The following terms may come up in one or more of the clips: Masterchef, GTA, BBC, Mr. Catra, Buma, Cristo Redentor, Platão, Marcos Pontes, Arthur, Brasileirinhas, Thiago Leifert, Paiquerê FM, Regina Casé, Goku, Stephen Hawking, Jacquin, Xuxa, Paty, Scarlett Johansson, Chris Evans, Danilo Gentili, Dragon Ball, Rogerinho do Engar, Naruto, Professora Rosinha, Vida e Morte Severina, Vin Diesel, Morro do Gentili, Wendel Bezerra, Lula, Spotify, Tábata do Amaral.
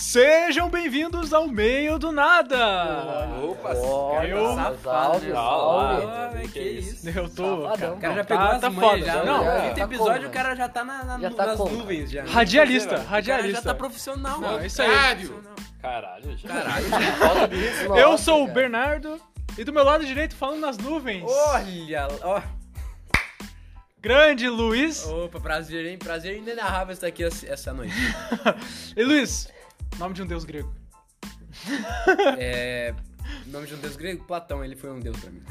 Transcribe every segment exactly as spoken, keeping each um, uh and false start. Sejam bem-vindos ao Meio do Nada! Opa, oh, eu... salve, salve! Que isso? Eu tô... Safadão, o cara já pegou ah, as tá foda, já. Não, é, oito tá episódios, o cara já tá na, na, já tá nas como? nuvens. Já. Radialista, radialista. Já tá profissional. Não, é isso aí. Caralho, já. Caralho, já. Eu sou o Bernardo e do meu lado direito falando nas nuvens. Olha, ó. Grande Luiz. Opa, prazer, hein? Prazer inenarrável estar aqui essa noite. E Luiz, nome de um deus grego. É... Nome de um deus grego? Platão, ele foi um deus pra mim.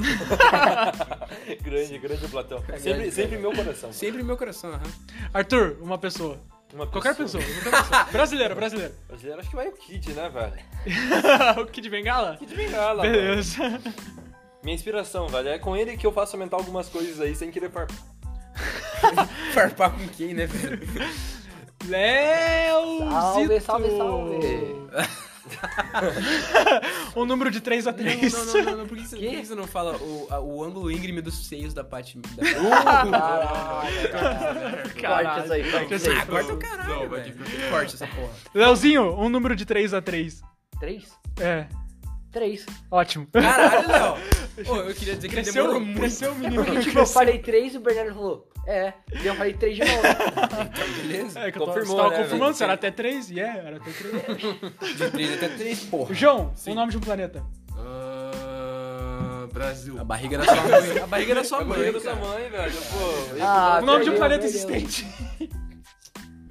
Grande, grande Platão. É sempre grande, sempre meu coração. Sempre meu coração, aham. Uhum. Arthur, uma pessoa. Uma qualquer pessoa, qualquer pessoa. Brasileiro, brasileiro. Brasileiro, acho que vai o Kid, né, velho? O Kid Bengala? Kid Bengala. Beleza. Mano. Minha inspiração, velho. É com ele que eu faço aumentar algumas coisas aí sem querer farpar. Farpar com quem, né, velho? Léo! Salve, salve, salve! Um número de três a três. Não, não, não, não. Por que, que? Por que você não fala o, a, o ângulo íngreme dos seios da Paty? Da... Uh, Corta isso aí, ah, corta o caralho, velho. Corta essa porra. Leozinho, um número de três a três. três? É. três. Ótimo. Caralho, Léo. Ô, eu queria dizer que cresceu, demorou muito. Cresceu o menino. Porque, tipo, eu falei três e o Bernardo falou, é. E eu falei três de novo. Então, beleza. É que eu tô, Confirmou, tava né, confirmando, se era até três, e yeah, é, era até três. De três até três, porra. João, o nome de um planeta. Uh, Brasil. A barriga da sua mãe. A barriga da sua mãe, A barriga da sua mãe, velho. Pô, ah, o nome de um planeta existente.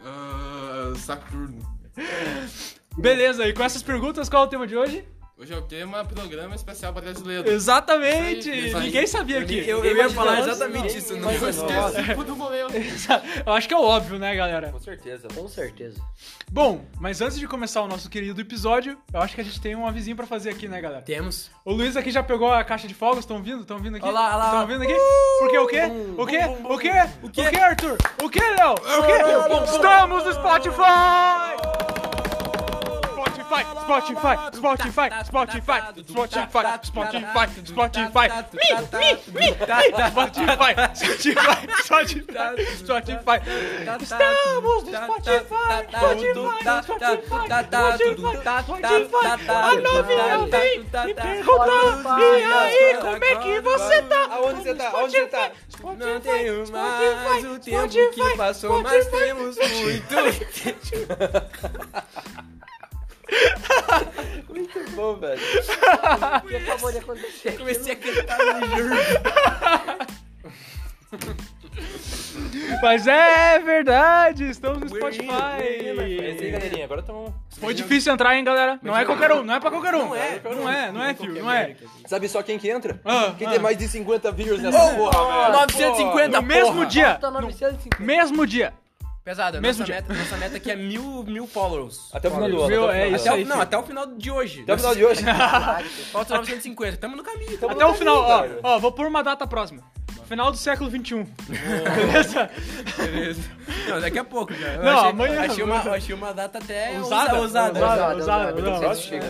Uh, Saturno. Beleza, e com essas perguntas, qual é o tema de hoje? Hoje é o tema Programa Especial Brasileiro. Exatamente! Aí, ninguém sabia aqui. Eu, eu ia falar exatamente não, isso. Não, eu esqueci tudo o goleiro. Eu acho que é o óbvio, né, galera? Com certeza. Com certeza. Bom, mas antes de começar o nosso querido episódio, eu acho que a gente tem um avisinho pra fazer aqui, né, galera? Temos. O Luiz aqui já pegou a caixa de folgas. Estão vindo? Estão vindo aqui? Olha lá, olha lá. Estão vindo aqui? Uh, Porque o quê? Uh, o quê? Uh, uh, o quê? Uh, o quê, uh, Arthur? O quê, Léo? Uh, o quê? Uh, Estamos no Spotify! Spotify, Spotify, Spotify, Spotify, Spotify, Spotify, me, me, me, Spotify, Spotify, Spotify, Spotify, estamos no Spotify, Spotify, Spotify, a novinha vem me perguntar, e aí, como é que você tá? Aonde você tá? Onde você tá? Não tenho mais o tempo que passou, mas temos muito. Muito bom, velho. Por favor, de acontecer. Comecei a cantar no juro. Mas é verdade, estamos no Spotify. É isso aí, galerinha. Agora estamos. Foi difícil entrar, hein, galera? Não é qualquer um, não é pra qualquer um. Não é, não é, não é, filho, não é. Sabe só quem que entra? Ah, quem ah. tem mais de cinquenta views nessa oh, porra, oh, velho? novecentos e cinquenta, porra. No mesmo dia. No mesmo dia. Pesada, nossa meta, nossa meta aqui é mil, mil followers. Até o final do ano. É isso aí. Não, até o final de hoje. Até o final de hoje. Falta novecentos e cinquenta. Tamo no caminho. Tamo até no o caminho, final, ó, ó. Vou pôr uma data próxima. Final do século vinte e um. Oh. Beleza? Beleza. Não, daqui a pouco já. Não, achei, amanhã. Achei uma, achei uma data até usada. Usada, usada. Usada. Eu não sei se chega.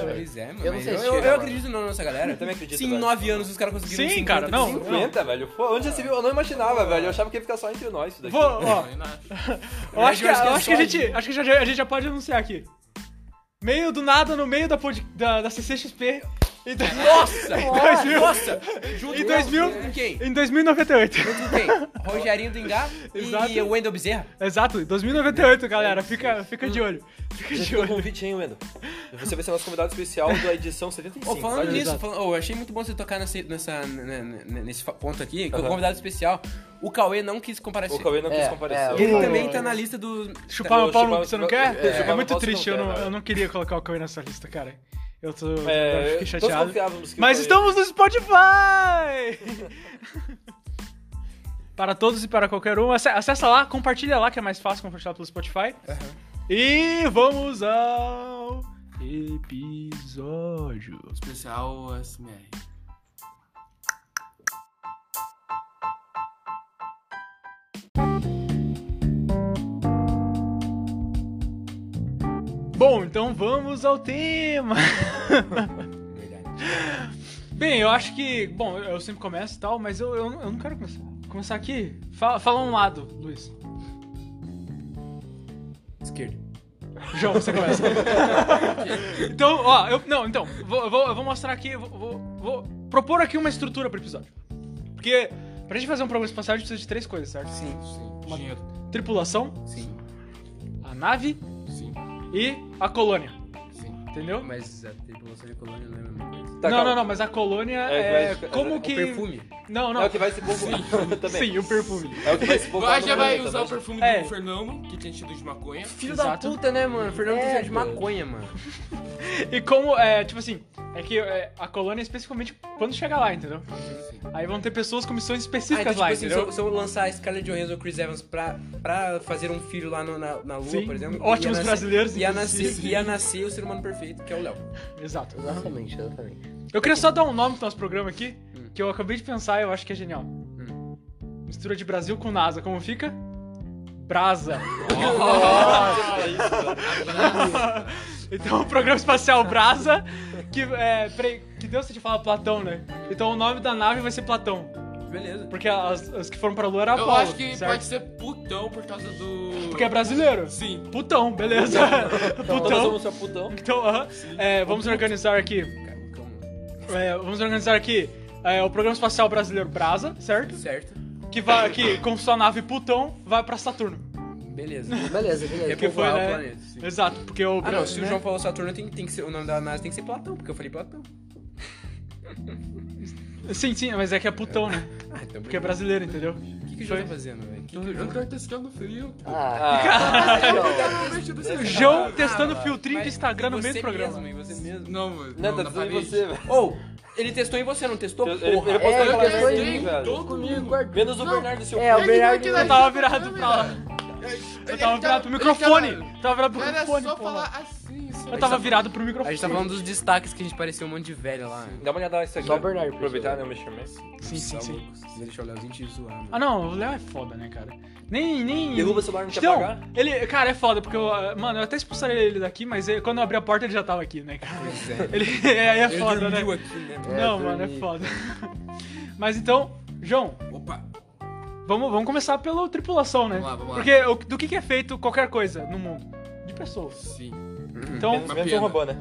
Eu acredito na nossa galera. Eu também acredito. Se em nove anos os caras conseguiram. Sim, cara, não. cinquenta, velho. Pô, onde você viu? Eu não imaginava, velho. Eu achava que ia ficar só entre nós isso daqui. Vou, ó. Eu acho que a gente, acho que a gente já pode anunciar aqui. Meio do nada, no meio da, da, da C C X P. Em do... Nossa! dois mil... Nossa! Junto em dois mil... com quem? Em dois mil e noventa e oito. Junto com quem? Rogerinho do Engar e o Wendel Bezerra. Exato, em dois mil e noventa e oito, é. galera. Fica, fica de olho. Fica de olho. Um convite, hein, Wendel? Você vai ser nosso convidado especial da edição setenta e cinco. Oh, falando nisso, falando, oh, eu achei muito bom você tocar nessa, nessa, nesse ponto aqui, que uhum. o convidado especial... O Cauê não quis comparecer. O Cauê não é, quis comparecer. É, ele também tá na lista do... Chupar o Paulo, você não quer? É, é muito triste, eu não, eu não queria colocar o Cauê nessa lista, cara. Eu tô... É, eu fiquei chateado. Mas estamos no Spotify! Para todos e para qualquer um. Acessa lá, compartilha lá, que é mais fácil compartilhar pelo Spotify. Uhum. E vamos ao... Episódio... Especial A S M R. Bom, então vamos ao tema. Verdade. Bem, eu acho que... Bom, eu sempre começo e tal, mas eu, eu, eu não quero começar. Começar aqui... Fala, fala um lado, Luiz. Esquerda. João, você começa. Então, ó, eu, não, então, vou, vou, eu vou mostrar aqui, vou, vou, vou propor aqui uma estrutura pro episódio. Porque pra gente fazer um programa espacial, a gente precisa de três coisas, certo? Sim, sim. Uma dinheiro. Tripulação. Sim. A nave. Sim. E a colônia. Sim. Entendeu? Mas a tripulação e a colônia não é a mesma coisa. Tá, não, calma. não, não, mas a colônia é, é vai, como é, que... O perfume. Não, não. É o que vai se bombar também. Sim, o perfume. É o que vai se bombar. Vai já vai usar o perfume é. do Fernando, que tinha tido de maconha. Filho Exato. da puta, né, mano? O Fernando tinha é, de maconha, mano. E como, é, tipo assim, é que é, a colônia é especificamente quando chega lá, entendeu? Sim. Aí vão ter pessoas com missões específicas ah, então, lá, tipo entendeu? Assim, se eu lançar a Scarlett Johansson ou Chris Evans pra, pra fazer um filho lá no, na, na Lua, Sim. por exemplo... Ótimos ia brasileiros. Ia nascer, ia nascer o ser humano perfeito, que é o Léo. Exato. Exatamente, exatamente. Eu queria só dar um nome pro nosso programa aqui, hum. que eu acabei de pensar e eu acho que é genial. Hum. Mistura de Brasil com NASA, como fica? BRASA. Oh. Então, o programa espacial BRASA, que, é, pre... que Deus te fala Platão, né? Então, o nome da nave vai ser Platão. Beleza. Porque as, as que foram pra Lua era Apolo. Eu acho que certo? pode ser Putão por causa do... Porque é brasileiro. Sim. Putão, beleza. Putão. Então, vamos ser Putão. Então, uh-huh. é, vamos organizar aqui... É, vamos organizar aqui é, o Programa Espacial Brasileiro BRASA, certo? Certo. Que, vai, que com sua nave Putão vai pra Saturno. Beleza. Beleza, beleza. Que foi, né? o planeta, sim. Exato, porque o... Ah, não, se né? o João falou Saturno, tem, tem que ser, o nome da nave tem que ser Platão, porque eu falei Platão. Sim, sim, mas é que é Putão, né? Ah, então porque é brasileiro, entendeu? O que, que o João tá fazendo, velho? Que que João tá testando frio. Ah, cara. João testando filtrinho de Instagram no meio do programa. Mesmo, você mesmo. Não, mano. Não, não, tá testando em você, velho. Ou, oh, ele testou em você, não testou? Porra. Ele, ele, ele postou é, ele testou em mim, velho. Comigo. Menos o Bernardo, seu É, o Bernardo que tava virado pra lá. Eu tava virado pro microfone. Tava virado pro microfone, só falar assim. Eu tava virado pro microfone. A gente tá falando dos destaques que a gente parecia um monte de velho lá. Dá uma olhada no Instagram. Só o Bernardo. Aproveitar, né? Eu me chamei. Sim, sim, sim. Deixa o Léozinho te zoar, mano. Ah, não. O Léo é foda, né, cara? Nem, nem... Derruba o celular, não quer então, pagar? Ele, cara, é foda, porque eu... Mano, eu até expulsaria ele daqui, mas ele, quando eu abri a porta ele já tava aqui, né, cara? Pois é. Ele é, é foda, né? Aqui, né? É, não, mano, é foda. Mas então, João... Opa! Vamos, vamos começar pela tripulação, né? Vamos lá, vamos lá. Porque o, do que, que é feito qualquer coisa no mundo? De pessoas. Sim. Então... Menos, menos um robô, né?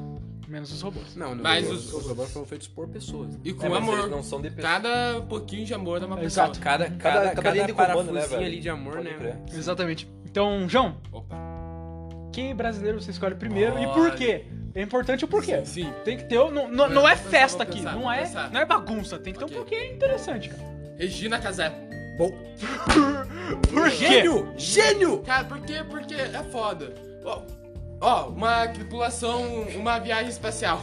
Menos os robôs. Não, não mas os, os robôs foram feitos por pessoas. Né? E com é, amor. Não são de cada pouquinho de amor é uma pessoa. Exato. Cada, cada, cada, cada, cada parafusinho né, velho? ali de amor, Pode né? Crer. Exatamente. Então, João. Opa. Que brasileiro você escolhe primeiro Olha. e por quê? É importante o porquê. Sim. sim. Tem que ter... Não, não, não é festa aqui. Pensar, não, é, não é bagunça. Tem que okay. ter um porquê interessante, cara. Regina Casé. Bom. Por quê? Gênio! Gênio! Cara, por quê? Porque é foda. Oh. Ó, oh, uma tripulação, uma viagem espacial.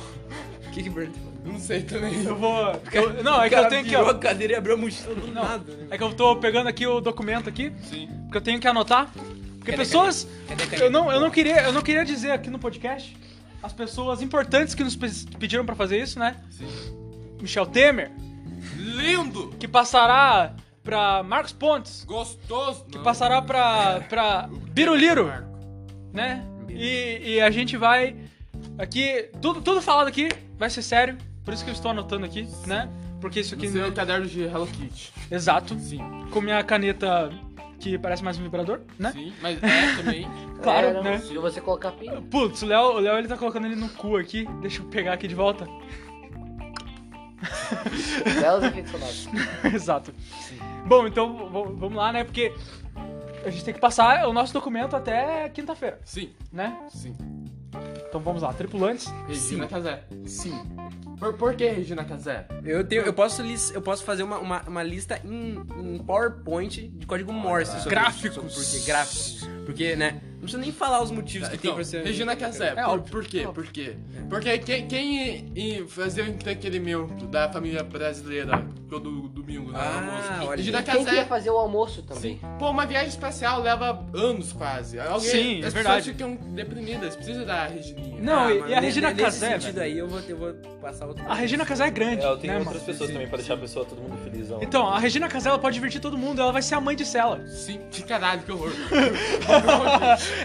O que que Bert falou? Não sei também. Eu vou... Eu, não, é que eu tenho que... Ó, a cadeira e abriu a mochila do nada. Né? É que eu tô pegando aqui o documento aqui. Sim. Porque eu tenho que anotar. Porque cadê, pessoas... Cadê, cadê, eu, não, eu, não queria, eu não queria dizer aqui no podcast as pessoas importantes que nos pediram pra fazer isso, né? Sim. Michel Temer. Lindo! Que passará pra Marcos Pontes. Gostoso. Que não. passará pra, pra Biruliro. Né? E, e a gente vai aqui, tudo, tudo falado aqui vai ser sério, por isso que eu estou anotando aqui, né? Porque isso aqui... Você é o caderno de Hello Kitty. Exato. Sim. Com minha caneta que parece mais um vibrador, né? Sim, mas é também. claro, é, né? Se você colocar pinta. Putz, o Léo, o Léo ele tá colocando ele no cu aqui, deixa eu pegar aqui de volta. Belos efeitos sonoros. Exato. Sim. Bom, então vamos lá, né? Porque... A gente tem que passar o nosso documento até quinta-feira. Sim. Né? Sim. Então vamos lá. Tripulantes. Regina Casé. Sim. Por, por que Regina Casé? Eu, tenho, eu, posso, eu posso fazer uma, uma, uma lista em, em PowerPoint de código Morse. Ah, sobre, gráficos. Sobre, sobre, porque, gráficos. Porque, né? Não precisa nem falar os motivos tá, que então, tem pra ser... Regina Casé. É, por, por quê? Por quê? Porque quem, quem fazia aquele meu da família brasileira... Todo domingo, né? Ah, almoço. Regina Casé. Quem queria fazer o almoço também. Sim. Pô, uma viagem espacial leva anos quase. Alguém, Sim, as é verdade. As pessoas ficam deprimidas, precisa da Regininha. Não, ah, e, mano, e a Regina nesse Casé... Nesse sentido aí, eu vou, eu vou passar outra... A Regina Casé é grande, é, eu tenho né, outras mano? pessoas sim, também, pra deixar a pessoa, todo mundo feliz. Ó. Então, a Regina Casé, ela pode divertir todo mundo, ela vai ser a mãe de Cela. Sim, que caralho, que horror.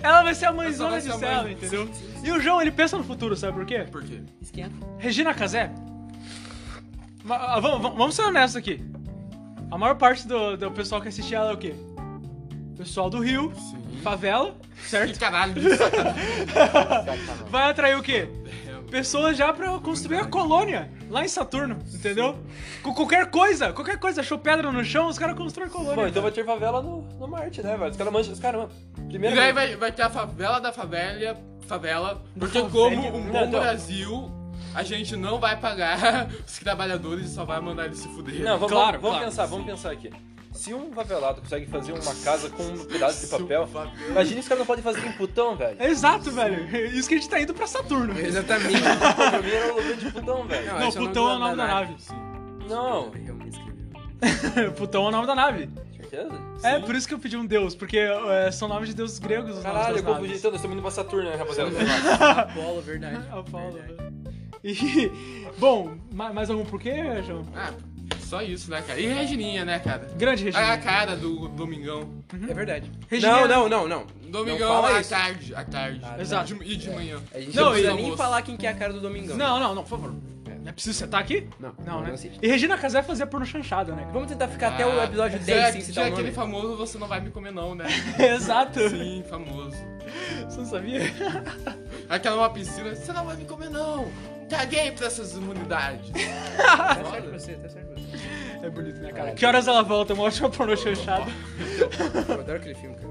Ela vai ser a mãezona de Cela, entendeu? Sim, sim, sim. E o João, ele pensa no futuro, sabe por quê? Por quê? Esquenta. Regina Casé... Mas, vamos, vamos ser honestos aqui. A maior parte do, do pessoal que assistia ela é o quê? pessoal do Rio, sim, favela, certo? Que caralho, vai atrair o quê? Pessoas já pra construir a colônia lá em Saturno, entendeu? Com qualquer coisa, qualquer coisa, achou pedra no chão, os caras constroem colônia. Bom, então vai ter favela no, no Marte, né, velho? Os caras manjam, os caras... Primeiro e daí vai, vai ter a favela da favela, favela, porque favela, como o bom Brasil... A gente não vai pagar os trabalhadores, só vai mandar eles se fuderem. Não, vamos, claro, vamos claro, pensar, sim. vamos pensar aqui. Se um favelado consegue fazer uma casa com um pedaço de papel, um imagina os caras não podem fazer em Putão, velho. Exato, velho. Isso que a gente tá indo pra Saturno. Velho. Exatamente. Pra mim era o lugar de Putão, velho. Não, não Putão é o nome da nave. Não. Putão é o nome da nave. Sim. É, por isso que eu pedi um deus, porque é, são nomes de deuses gregos os Caralho, nomes das eu confundi tanto, nós estamos indo pra Saturno, né, rapaziada? Apolo, verdade. Apolo, verdade. E, bom, mais algum porquê, João? Ah, só isso, né, cara? E Regininha, né, cara? Grande Regininha. A cara do Domingão. Uhum. É verdade. Regininha... Não, não, não, não. Domingão à tarde, à tarde. Ah, exato. E de, de manhã. É. A gente não, não precisa nem almoço. Falar quem que é a cara do Domingão. Não, não, não, por favor. É preciso sentar aqui? Não, não, não né? Não e Regina Casé fazia porno chanchada, né? Vamos tentar ficar ah, até o episódio dez é, sem citar o nome. Aquele famoso você não vai me comer não, né? Exato. Sim, famoso. Você não sabia? Aquela uma piscina, você não vai me comer não. Caguei pra essas imunidades. Tá certo pra você, tá certo pra você. É bonito, né, cara? Ah, que horas ela volta? Mostra a porno chanchada. Eu adoro aquele filme, cara.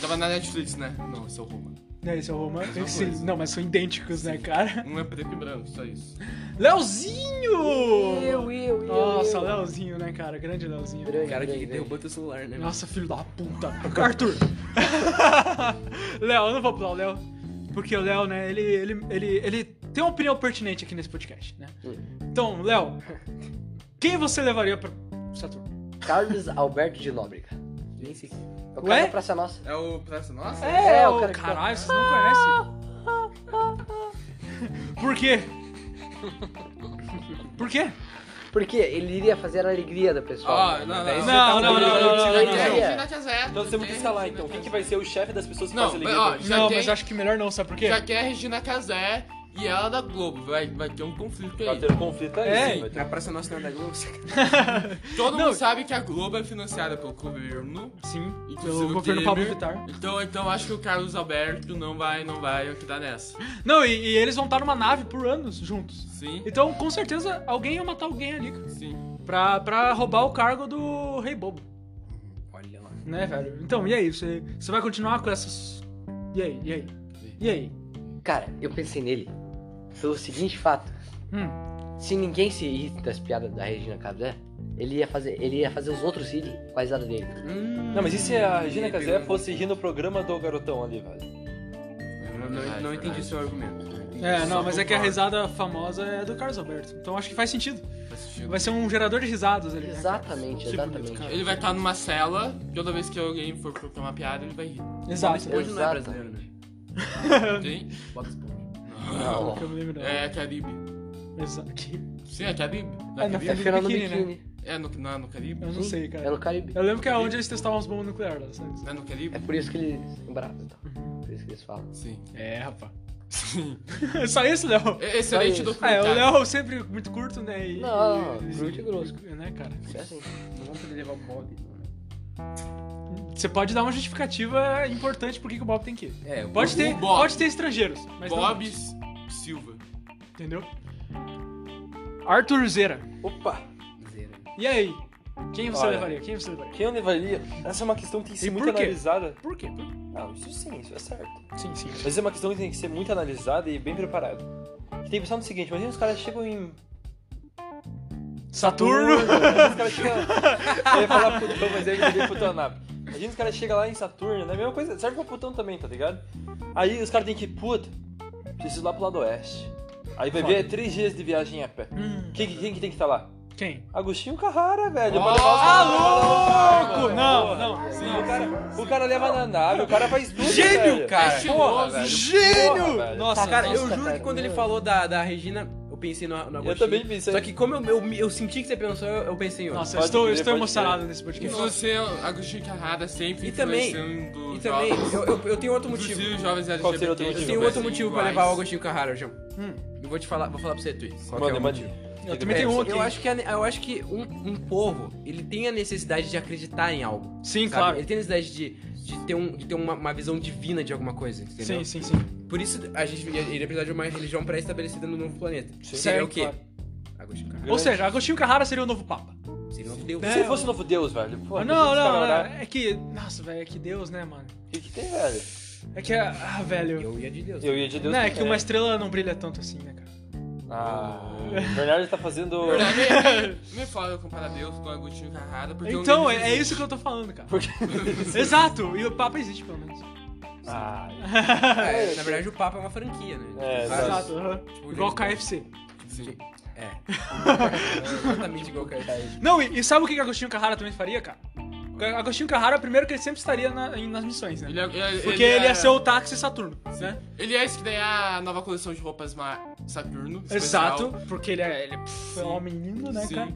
Tava na Netflix, né? Não, esse é o Roma. É, esse é o Roma. Sim, não, mas são idênticos, sim, né, cara? Um é preto e branco, só isso. Leozinho! Eu, eu, eu. Nossa, eu. Leozinho, né, cara? Grande Leozinho. O cara que derrubou teu celular, né? Nossa, filho da puta. Arthur! Léo, eu não vou pular o Léo. Porque o Léo, né, ele, ele, ele, ele tem uma opinião pertinente aqui nesse podcast, né? Hum. Então, Léo, quem você levaria pra Saturno? Carlos Alberto de Nóbrega. Nem sei. É o cara Ué? da Praça Nossa. É o Praça Nossa? É, é o cara. Caralho, vocês não conhecem. Por quê? Por quê? Porque ele iria fazer a alegria da pessoa. Oh, né? não, não, não, tá não, não, não, não, não, não, não. Regina Casé. Então temos que escalar, então. Quem que vai ser o chefe das pessoas que fazem alegria? Ó, não, tem... mas acho que melhor não, sabe por quê? Já que é Regina Casé e ela da Globo. Vai, vai ter um conflito aí. Vai ter um conflito aí. É, sim, vai ter... a Praça Nossa não é da Globo. Todo não. mundo sabe que a Globo é financiada pelo governo. Sim, pelo governo Pablo Vittar. Então, então acho que o Carlos Alberto não vai, não vai o que dá nessa. Não, e, e eles vão estar numa nave por anos juntos. Sim. Então, com certeza, alguém ia matar alguém ali, cara. Sim. Pra, pra roubar o cargo do Rei Bobo. Olha lá. Né, velho? Então, e aí? Você, você vai continuar com essas... E aí? E aí? E aí? Cara, eu pensei nele pelo seguinte fato. Hum. Se ninguém se irrita das piadas da Regina Casé, ele ia fazer, ele ia fazer os outros rirem com a risada dele. Hum. Não, mas e se a Regina Casé fosse rir no programa do garotão ali, velho? Não, não, não entendi seu argumento. É, não, mas é que a risada famosa é do Carlos Alberto. Então acho que faz sentido. Faz sentido. Vai ser um gerador de risadas ali. Exatamente, né, exatamente. Ele vai estar numa cela, toda vez que alguém for procurar uma piada, ele vai rir. Exato. Hoje exatamente. Não é brasileiro, né? Tem? Bob Esponja. Não, eu me lembro. É Caribe. Exato. Sim, é Caribe. É na feira do biquíni. É no, na, no Caribe? Eu não Sim. sei, cara. É no Caribe. Eu lembro que é onde eles testavam as bombas nucleares. É no Caribe? É por isso que eles lembraram, então. Por isso que eles falam. Sim. É, rapaz. Sim. Só isso, Léo? Excelente documentário. É, o Léo sempre muito curto, né? E, não, e, curto e grosso. Né, cara? É assim. Não vamos poder levar o Bob. Você pode dar uma justificativa importante por que o Bob tem que ir. É, pode, ter, Bob, pode ter estrangeiros. Mas Bob não. Silva. Entendeu? Arthur Zera. Opa. Zera. E aí? Quem você Olha, levaria? Quem você levaria? Quem eu levaria? Essa é uma questão que tem que ser e muito por analisada. Por quê? Não, isso sim, isso é certo. Sim, sim. Mas é uma questão que tem que ser muito analisada e bem preparada. Tem que pensar no seguinte, imagina os caras chegam em... Saturno! Saturno. Chegam... Eu ia falar Putão, mas aí eu queria Putão na nave. Imagina os caras chegam lá em Saturno, né? Mesma coisa, serve pra Putão também, tá ligado? Aí os caras tem que, puta, preciso ir lá pro lado oeste. Aí vai ver três dias de viagem a pé. Hum. Quem que tem que estar tá lá? Quem? Agostinho Carrara, velho. Oh, ah, louco! Velho. Não, não. Sim, o, cara, sim, sim. o cara leva na nave, o cara faz tudo. Gênio, velho. cara! Porra, velho. Gênio! Porra, nossa, cara, nossa, eu juro cara, que quando cara, ele falou da, da Regina, eu pensei no Agostinho. Eu também pensei. Só que como eu, eu, eu senti que você pensou, eu, eu pensei em outro. Nossa, eu estou, querer, estou emocionado querer. nesse podcast. E você, Agostinho Carrara, sempre influenciando... E também, eu, eu, eu tenho outro motivo. Qual seria outro motivo? Eu tenho outro motivo pra levar o Agostinho Carrara, João. Eu vou te falar, vou falar pra você, Twitch. Qual é o motivo? Eu também tenho outro. Eu acho que, eu acho que um, um povo, ele tem a necessidade de acreditar em algo. Sim, sabe? Claro. Ele tem a necessidade de, de ter, um, de ter uma, uma visão divina de alguma coisa, entendeu? Sim, sim, sim. Por isso, a gente iria precisar de uma religião pré-estabelecida no novo planeta. Sim. Seria é, o quê? Claro. Agostinho Carrara. Ou seja, Agostinho Carrara seria o novo Papa. Seria o novo Deus. É, se ele fosse o novo Deus, velho. Porra, não, não, não, é que... Nossa, velho, é que Deus, né, mano? O que, que tem, velho? É que... Ah, velho... Eu ia de Deus. Eu ia de Deus. Não, é que é. Uma estrela não brilha tanto assim, né, cara? Ah... O Bernardo tá fazendo... Não me fala eu comparar Deus com Agostinho Carrara, porque... Então, é, é isso que eu tô falando, cara. Porque... Exato, e o Papa existe, pelo menos. Ah... É. É, na verdade, o Papa é uma franquia, né? É, exato. Uhum. Tipo, igual o K F C. Sim. É. É exatamente igual o K F C. Não, e, e sabe o que Agostinho Carrara também faria, cara? Agostinho Carrara, primeiro que ele sempre estaria na, nas missões, né? Ele é, ele, porque ele, ele ia é, ser o táxi Saturno, sim, né? Ele é esse que daí a nova coleção de roupas Saturno. Especial. Exato, porque ele é, ele é um homem lindo, né, sim, cara?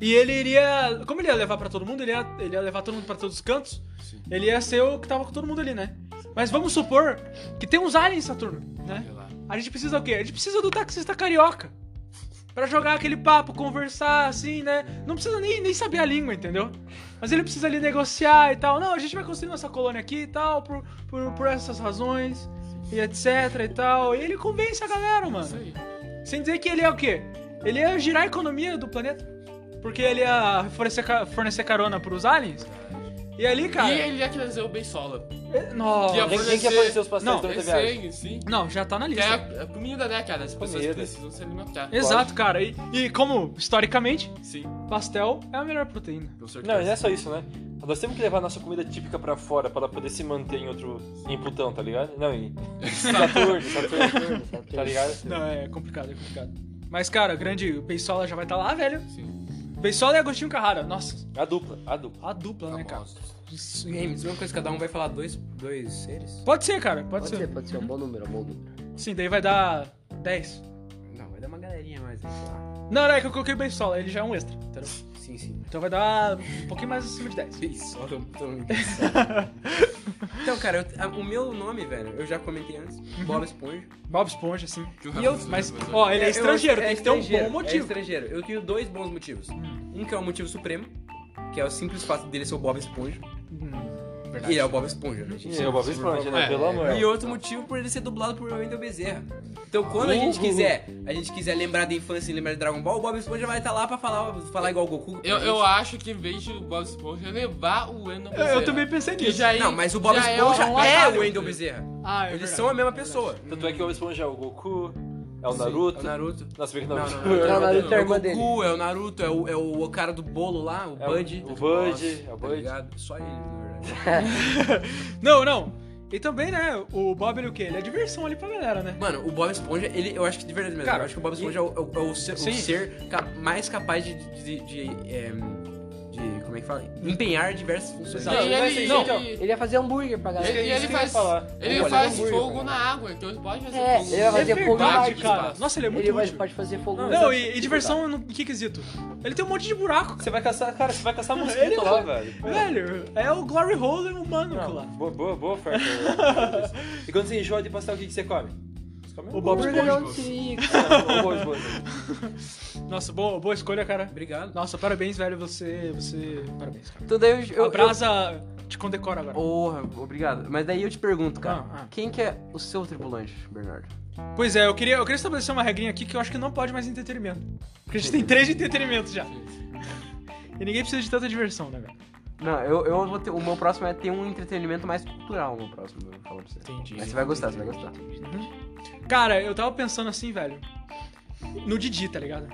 E ele iria... Como ele ia levar pra todo mundo, ele ia, ele ia levar todo mundo pra todos os cantos. Sim. Ele ia ser o que tava com todo mundo ali, né? Mas vamos supor que tem uns aliens Saturno, né? A gente precisa o quê? A gente precisa do taxista carioca. Pra jogar aquele papo, conversar, assim, né? Não precisa nem, nem saber a língua, entendeu? Mas ele precisa ali negociar e tal. Não, a gente vai construir nossa colônia aqui e tal, por, por, por essas razões, e etc e tal. E ele convence a galera, mano. Sem dizer que ele é o quê? Ele ia girar a economia do planeta. Porque ele ia fornecer, fornecer carona pros aliens. E ali, cara... E ele ia trazer o Beiçola. Nossa. Quem aparecer... que aparecer os pastéis durante a viagem? Sim. Não, já tá na lista. É a comida, né, cara? As pessoas comida. Precisam se alimentar. Exato, pode, cara. E, e como, historicamente, sim, pastel é a melhor proteína. Não, e não é só isso, né? Nós temos que levar a nossa comida típica pra fora pra ela poder se manter em outro... Em Putão, tá ligado? Não, em... Saturno, Saturno, Saturno, Saturno. Tá ligado? Não, é complicado, é complicado. Mas, cara, grande Beiçola já vai estar tá lá, velho. Sim. Beiçola e Agostinho Carrara, nossa. A dupla, a dupla. A dupla, tá, né, cara? Isso, e aí, me diz uma coisa, cada um vai falar dois, dois seres? Pode ser, cara, pode, pode ser. Pode ser, pode ser, é um bom número, é um bom número. Sim, daí vai dar dez. Não, vai dar uma galerinha mais aí, sei lá. Não, não, é que eu coloquei o Beiçola, ele já é um extra, entendeu? Sim, sim. Então vai dar um pouquinho mais acima de dez. Beiçola, eu tô muito Beiçola. Então, cara, eu, a, o meu nome, velho, eu já comentei antes, Bob Esponja. Bob Esponja, sim. E eu, mas, ó, ele é estrangeiro, eu, eu, é tem que ter um bom motivo. É estrangeiro, eu tenho dois bons motivos. Hum. Um que é o motivo supremo, que é o simples fato dele ser o Bob Esponja. Hum, verdade. Ele é o Bob Esponja, né? Ele é o Bob Esponja, né? Pelo amor. É. E outro motivo por ele ser dublado por Wendel Bezerra. Então, quando uh, a gente quiser, a gente quiser lembrar da infância e lembrar de Dragon Ball, o Bob Esponja vai estar lá pra falar, falar igual o Goku. Eu, eu acho que em vez de o Bob Esponja levar o Wendel Bezerra. Eu, eu também pensei nisso. Já não, mas o Bob Esponja é, é o Wendel Bezerra. Ah, é eles verdade, são a mesma pessoa. Hum. Tanto é que o Bob Esponja é o Goku, é o Naruto. Sim, é o Naruto. Nossa, bem que não, não, não, não, é o Naruto. É o Goku, é o Naruto, é o, é o cara do bolo lá, o é Bud. O Bud, é o Bud. Só ele, na verdade. Não, não. E também, né, o Bob, ele o quê? Ele é diversão ali pra galera, né? Mano, o Bob Esponja, ele, eu acho que de verdade mesmo. Cara, eu acho que o Bob Esponja e... é, o, é, o, é o ser, o ser cap- mais capaz de... de, de, de é... de, como é que fala? Empenhar diversas funções. Não, ele, ele, não. Ele, ele ia fazer hambúrguer pra galera. Ele, ele faz, falar. Ele, ele faz fogo na água, então ele pode fazer é, fogo. Ele vai fazer é fogo na água, cara. Nossa, ele é muito ele útil. Ele pode fazer fogo na água. Não, não e, e diversão no que quesito? Ele tem um monte de buraco, cara. Você vai caçar, cara, você vai caçar mosquito lá, vai, velho. Velho, é o glory hole humano lá. Boa, boa, boa, Fer. E quando você enjoa de pastel, o que você come? O Bob Esponja. Nossa, boa, boa escolha, cara. Obrigado. Nossa, parabéns, velho. Você. você... Parabéns, cara. Então daí eu, eu, a BRASA eu... te condecora agora. Porra, oh, obrigado. Mas daí eu te pergunto, cara, ah, ah. quem que é o seu tripulante, Bernardo? Pois é, eu queria, eu queria estabelecer uma regrinha aqui que eu acho que não pode mais entretenimento. Porque a gente tem três de entretenimento já. E ninguém precisa de tanta diversão, né, velho? Não, eu, eu vou ter, o meu próximo é ter um entretenimento mais cultural, o meu próximo, eu vou falar pra você. Entendi. Mas você vai gostar, entendi, você vai gostar. Entendi, entendi. Cara, eu tava pensando assim, velho, no Didi, tá ligado?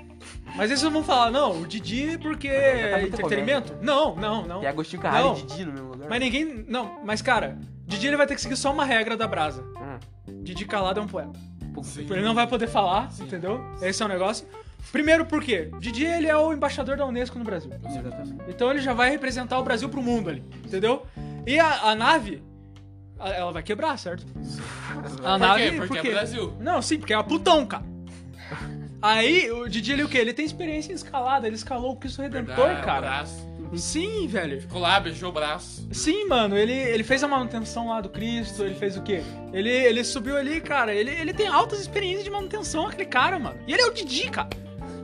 Mas eles vão falar, não, o Didi porque é entretenimento? Problema. Não, não, não. Tem Agostinho Carrara e Didi no mesmo lugar. Mas ninguém, não, mas cara, Didi ele vai ter que seguir só uma regra da BRASA. Hum. Didi calado é um poema. Sim. Ele não vai poder falar, sim, entendeu? Esse é o negócio. Primeiro porque Didi ele é o embaixador da Unesco no Brasil. Então ele já vai representar o Brasil pro mundo ali, entendeu? E a, a nave, a, ela vai quebrar, certo? A por nave, quê? Porque, porque é Brasil. Não, sim, porque é a Putão, cara. Aí o Didi ele o quê? Ele tem experiência em escalada, ele escalou o Cristo Redentor, verdade, cara. O braço. Sim, velho. Ficou lá, beijou o braço. Sim, mano, ele, ele fez a manutenção lá do Cristo, ele fez o quê? Ele, ele subiu ali, cara, ele, ele tem altas experiências de manutenção, aquele cara, mano. E ele é o Didi, cara.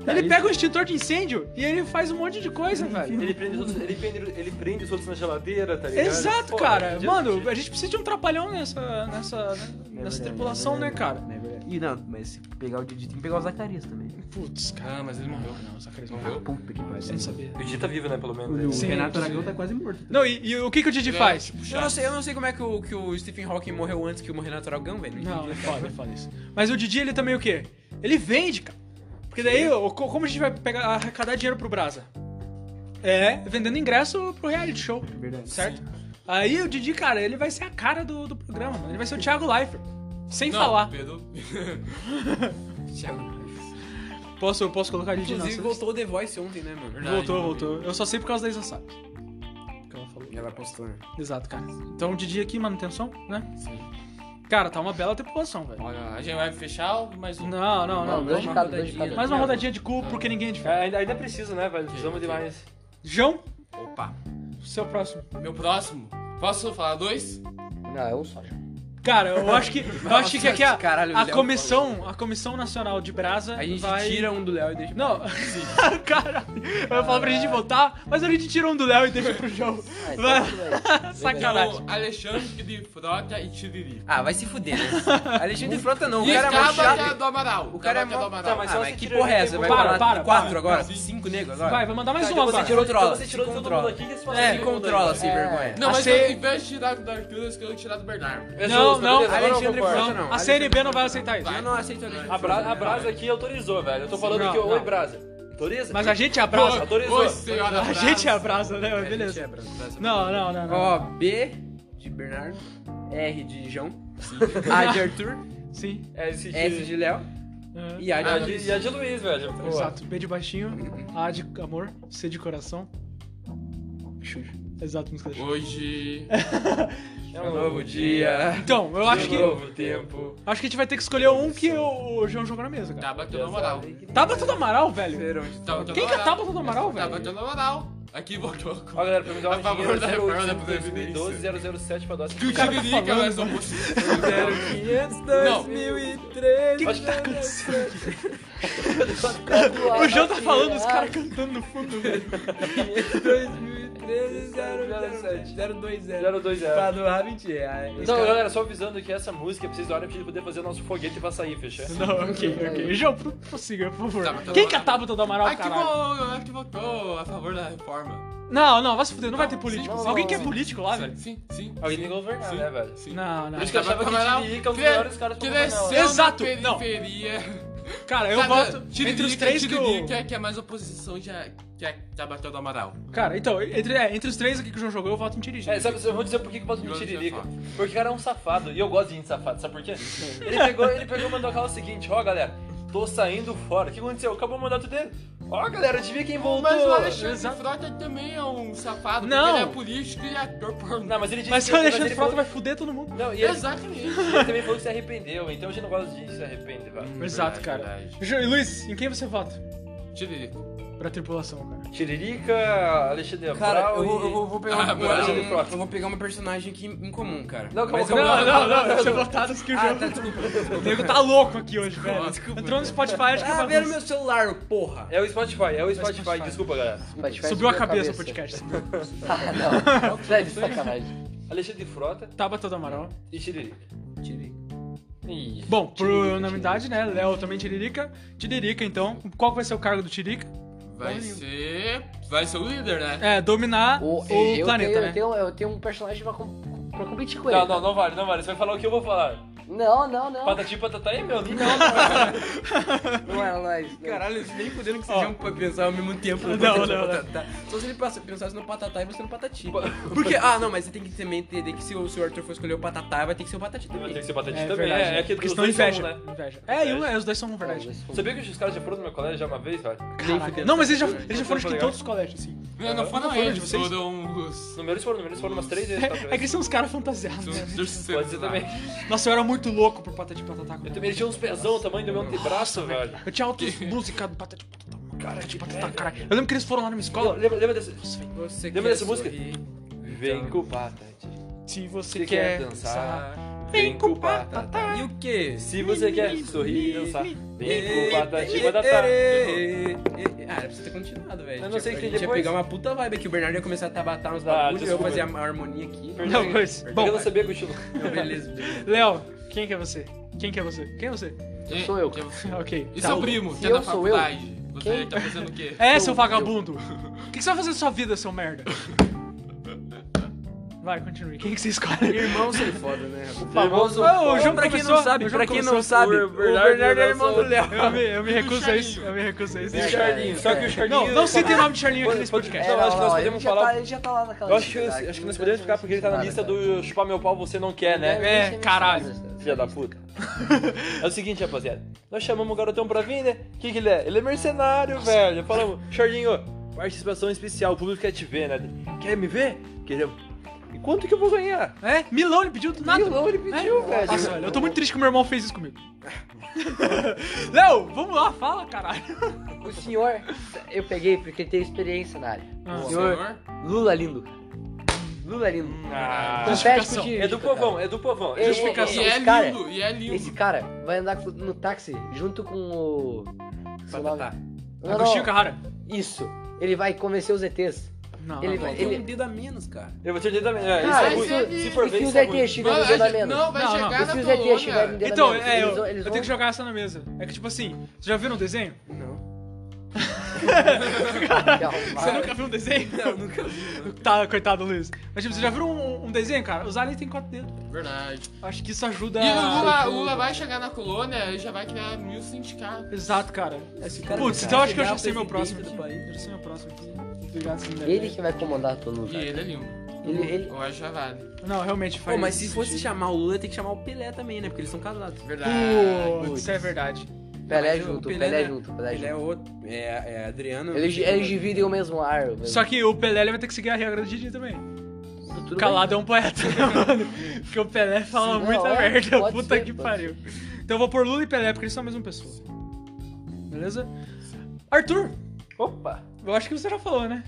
Ele aí... pega o extintor de incêndio e ele faz um monte de coisa, velho. Ele prende os outros, ele prende, ele prende os outros na geladeira, tá ligado? Exato, pô, cara. Mano, a gente precisa de um trapalhão nessa, nessa, nessa tripulação, né, cara? E não, mas se pegar o Didi, tem que pegar o Zacarias também. Putz, cara, mas ele morreu. Não, o Zacarias morreu. Ah, puta que pariu. Sem saber. O Didi tá vivo, né, pelo menos. O, sim, o Renato Aragão tá quase morto. Também. Não, e, e o que, que o Didi é, faz? Eu não, sei, eu não sei como é que o, que o Stephen Hawking morreu antes que o Renato Aragão, velho. Não, é foda, é foda isso. Mas o Didi, ele também o quê? Ele vende, cara. Porque daí, como a gente vai pegar, arrecadar dinheiro pro Brasa? É, vendendo ingresso pro reality show. Verdade. Certo? Aí o Didi, cara, ele vai ser a cara do, do programa, mano. Ele vai ser o Thiago Leifert. Sem não, falar. Pedro... Thiago Leifert. Posso, posso colocar Didi na sua lista? Inclusive, voltou o The Voice ontem, né, mano? Verdade, voltou, voltou. Eu só sei por causa da Isa Sabe. Que ela falou. Ela postou, né? Exato, cara. Então o Didi aqui, manutenção, né? Sim. Cara, tá uma bela tripulação, velho. Olha, a gente vai fechar mais um. Não, não, não. não dois uma cada, rodadinha, dois cada. Mais uma rodadinha de cu, porque ninguém é de ainda, ainda precisa, né, velho? Precisamos de mais. João? Opa. Seu próximo. Meu próximo? Posso falar dois? Não, é um só, João. Cara, eu acho que, eu acho que aqui a, caralho, a, comissão, a Comissão Nacional de Brasa. A gente vai... tira um do Léo e deixa pro João. Não, caralho. Eu ia falar pra gente voltar, mas a gente tira um do Léo e deixa pro João. Ai, vai... Sacanagem. Então, Alexandre de Frota e Tiririca. Ah, vai se fuder. Alexandre de Frota não. O cara é machado. É do Amaral. O cara é mó... Tá, mas ah, mas que porra é essa? Vai para, para. Quatro agora? Cinco negros agora? Vai, vai mandar mais uma, cara. Você tirou trola. Você tirou todo mundo aqui. É, controla, sem vergonha. Não, mas ao invés de tirar do Arthur, eu quero tirar do Bernardo. Não, beleza, não, Alexandre não, Frota, não. A C N B não vai aceitar isso. Eu não aceito a Brasa. A Brasa aqui autorizou, velho. Eu tô falando não, que eu... Oi, Brasa. Autoriza? Mas a gente é a Brasa. Autorizou. Oi, senhora Brasa. A gente é a Brasa, né? A beleza. É a Brasa. Não, não, não, não. Ó, B de Bernardo. R de João. Sim. A de Arthur. Sim. S de, S de Léo. Uhum. E a de, a, de, e a de Luiz, velho. Boa. Exato. B de baixinho. A de amor. C de coração. Xuxa. Exato, música da Xuxa. Hoje... É um novo dia. Então, eu acho que. Novo tempo. Acho que a gente vai ter que escolher um que o João jogou na mesa, cara. Tábata do Amaral. Tábata do Amaral, velho? Quem que é Tábata do Amaral, velho? Tábata do Amaral. Aqui votou. Olha, galera, pra me dar uma favor da reforma da Previdência. doze mil e sete pra dar uma. Que o Tiririca, mas não posso. zero quinhentos, dois mil e três. Acho que tá acontecendo. O João tá falando, os caras cantando no fundo, velho. zero dois zero. Pra doar vinte reais. Então, galera, só avisando que essa música é pra vocês doarem pra gente poder fazer nosso foguete pra sair, fechou? Não, ok, ok. João, prossiga, por favor. Quem que é a Tábata do Amaral, cara? Que votou a favor da reforma. Não, não, vai se fuder, não, não vai ter político. Não, Alguém não, que é sim, político sim, lá, sim, velho? Sim, sim. Alguém tem que governar, sim, né, velho? Sim. Não, não. Acho que achava que Tiririca é um dos melhores caras pra governar. Exato, não. Cara, eu voto entre os três que eu... que é mais oposição já... Que é Tábata do Amaral. Cara, então, entre, é, entre os três aqui que o João jogou, eu voto em Tiririca. É, sabe, eu vou dizer por que eu voto em Tiririca. Porque o cara é um safado, e eu gosto de gente safado, sabe por quê? Ele pegou, ele pegou e mandou aquela seguinte, ó, galera, tô saindo fora. O que aconteceu? Acabou o mandato dele. Ó, galera, te vi quem voltou. Mas o Alexandre Frota também é um safado, não. Porque ele é político e ator pornô. Não, mas ele disse mas que... Mas o Alexandre Frota falou... vai fuder todo mundo. Não, e ele... Exatamente. Ele também falou que se arrependeu, então a gente não gosta de se arrepender, velho. Hum, exato, verdade, cara. E Luiz, em quem você vota? Tiririca. Pra tripulação, cara. Tiririca, Alexandre Frota. Cara, eu vou, eu, vou, eu vou pegar ah, uma... Um, eu vou pegar uma personagem aqui em comum, cara. Não, mas não, não, não, não, não. Deixa eu votar nos que o jogo... O nego tá louco aqui hoje, velho. Entrou no Spotify, acho que é bagunça. Ah, vendo meu celular, porra. É o Spotify, é o Spotify. Spotify. Desculpa, galera. Spotify subiu a cabeça o podcast. Ah, não. Sério, sacanagem. Alexandre Frota. Tábata do Amaral. E Tiririca. Tiririca. Ih, bom, por unanimidade, né? Léo também Tiririca. Tiririca, então. Qual vai ser o cargo do Tiririca? Vai ser... Vai ser o líder, né? É, dominar o, o eu planeta, tenho, né? Eu tenho, eu tenho um personagem pra, pra competir com ele. Não, não, não vale, não vale. Você vai falar o que eu vou falar. Não, não, não. Patati Patatá é meu. Não, não, não. Não é. Caralho, nem podendo que vocês iam pensar ao mesmo tempo no Patati Patatá. Só se ele pensasse no Patatá e você no Patati. Porque, ah, não, mas você tem que também entender que se o seu Arthur for escolher o Patatá, vai ter que ser o Patati também. Vai ter que ser o Patati também. É, é que os dois são, né? É, os dois são, na verdade. Sabia que os caras já foram no meu colégio já uma vez, velho? Não, mas eles já foram de todos os colégios, assim. Não, não foram eles, foram os... Números foram, números foram umas três vezes. É que são os caras fantasiados. Pode ser também. Nossa, eu era muito... muito louco pro Patati Patatá. Eu também tinha uns pezão, o tamanho do meu antebraço, velho. Eu tinha altas músicas do Patati Patatá. Cara, Patati Patatá, caralho. Eu lembro que eles foram lá na minha escola. Lembra, lembra dessa, você lembra dessa música? Vem com o Patati. Se você se quer dançar, vem com o Patati. E o quê? Se você quer sorrir e dançar. Vem pro Patati Patatá. Ah, era pra você ter continuado, velho. Eu não sei que depois... A gente ia pegar uma puta vibe aqui. O Bernardo ia começar a tabatar uns bagulhos e eu fazia a harmonia aqui. Não, pois... Bom, eu não sabia que o estilo... Beleza. Léo, quem que é você? Quem que é você? Quem é você? Eu sou eu. Ok. E seu primo, que é da faculdade. Você tá fazendo o quê? É, seu vagabundo. O que você vai fazer na sua vida, seu merda? Vai, continue. Quem que você escolhe? Irmão sem foda, né? O famoso... Não, o João pra quem não sabe, pra quem não sabe, o Bernardo é irmão do Léo. Eu me, eu me recuso a isso, eu me recuso a isso. E o Charlinho, só que o Charlinho... Não, não citem o nome de Charlinho aqui nesse podcast. Não, acho que nós podemos falar... Ele já tá lá naquela lista. Acho que nós podemos ficar porque ele tá na lista do chupar meu pau você não quer, né? É, caralho. Filha da puta. É o seguinte, rapaziada. Nós chamamos o garotão pra vir, né? O que que ele é? Ele é mercenário, velho. Falamos, Charlinho, participação especial, o público quer te ver, né? Quer me ver? Queremos... Quanto que eu vou ganhar? É, milão ele pediu do nada. Milão ele pediu, é, velho. Nossa, velho, eu tô muito triste que meu irmão fez isso comigo. Léo, vamos lá, fala, caralho. O senhor, eu peguei porque ele tem experiência na área. Ah, o senhor, senhor Lula lindo. Lula lindo. Ah, justificação. De, é do povão, é do povão. É, justificação. E é lindo, cara, e é lindo. Esse cara vai andar no táxi junto com o... Patatá. Agostinho Carrara. Isso, ele vai convencer os E Tês. Não, ele vai ter um dedo a menos, cara. Ele vai ter um dedo a menos. É, cara, isso é muito, se for ver, isso é muito. E se os E Tês chegarem no dedo a menos? Não, vai chegar na colônia. Então, é, eu, vão, eu vão... tenho que jogar essa na mesa. É que, tipo assim, vocês já viram um desenho? Não. Cara, você nunca viu um desenho? Não, nunca vi. Tá, coitado, Luiz. Mas, tipo, você já viu um, um desenho, cara? Os aliens têm quatro dedos. Verdade. Acho que isso ajuda... E o Lula, Lula vai chegar na colônia e já vai criar mil sindicatos. Exato, cara. cara Putz, então acho que eu já sei meu próximo aqui. Eu já sei meu próximo aqui. Ele que vai comandar todo mundo. E ele é lindo. Ele, ele... Eu acho já vale. Não, realmente faz. Pô, mas se fosse chamar o Lula, tem que chamar o Pelé também, né? Porque eles são casados. Verdade. Putz. Isso é verdade. Pelé junto, Pelé, Pelé junto, Pelé, Pelé junto. É outro. É, é Adriano. Eles, eles dividem o mesmo ar. Mesmo. Só que o Pelé ele vai ter que seguir a regra do Didi também. Tudo Calado bem, é um poeta, né, mano? Porque o Pelé fala Sim, muita não, merda. Pode Puta ser, que pariu. Ser. Então eu vou pôr Lula e Pelé, porque eles são a mesma pessoa. Beleza? Arthur! Opa! Eu acho que você já falou, né?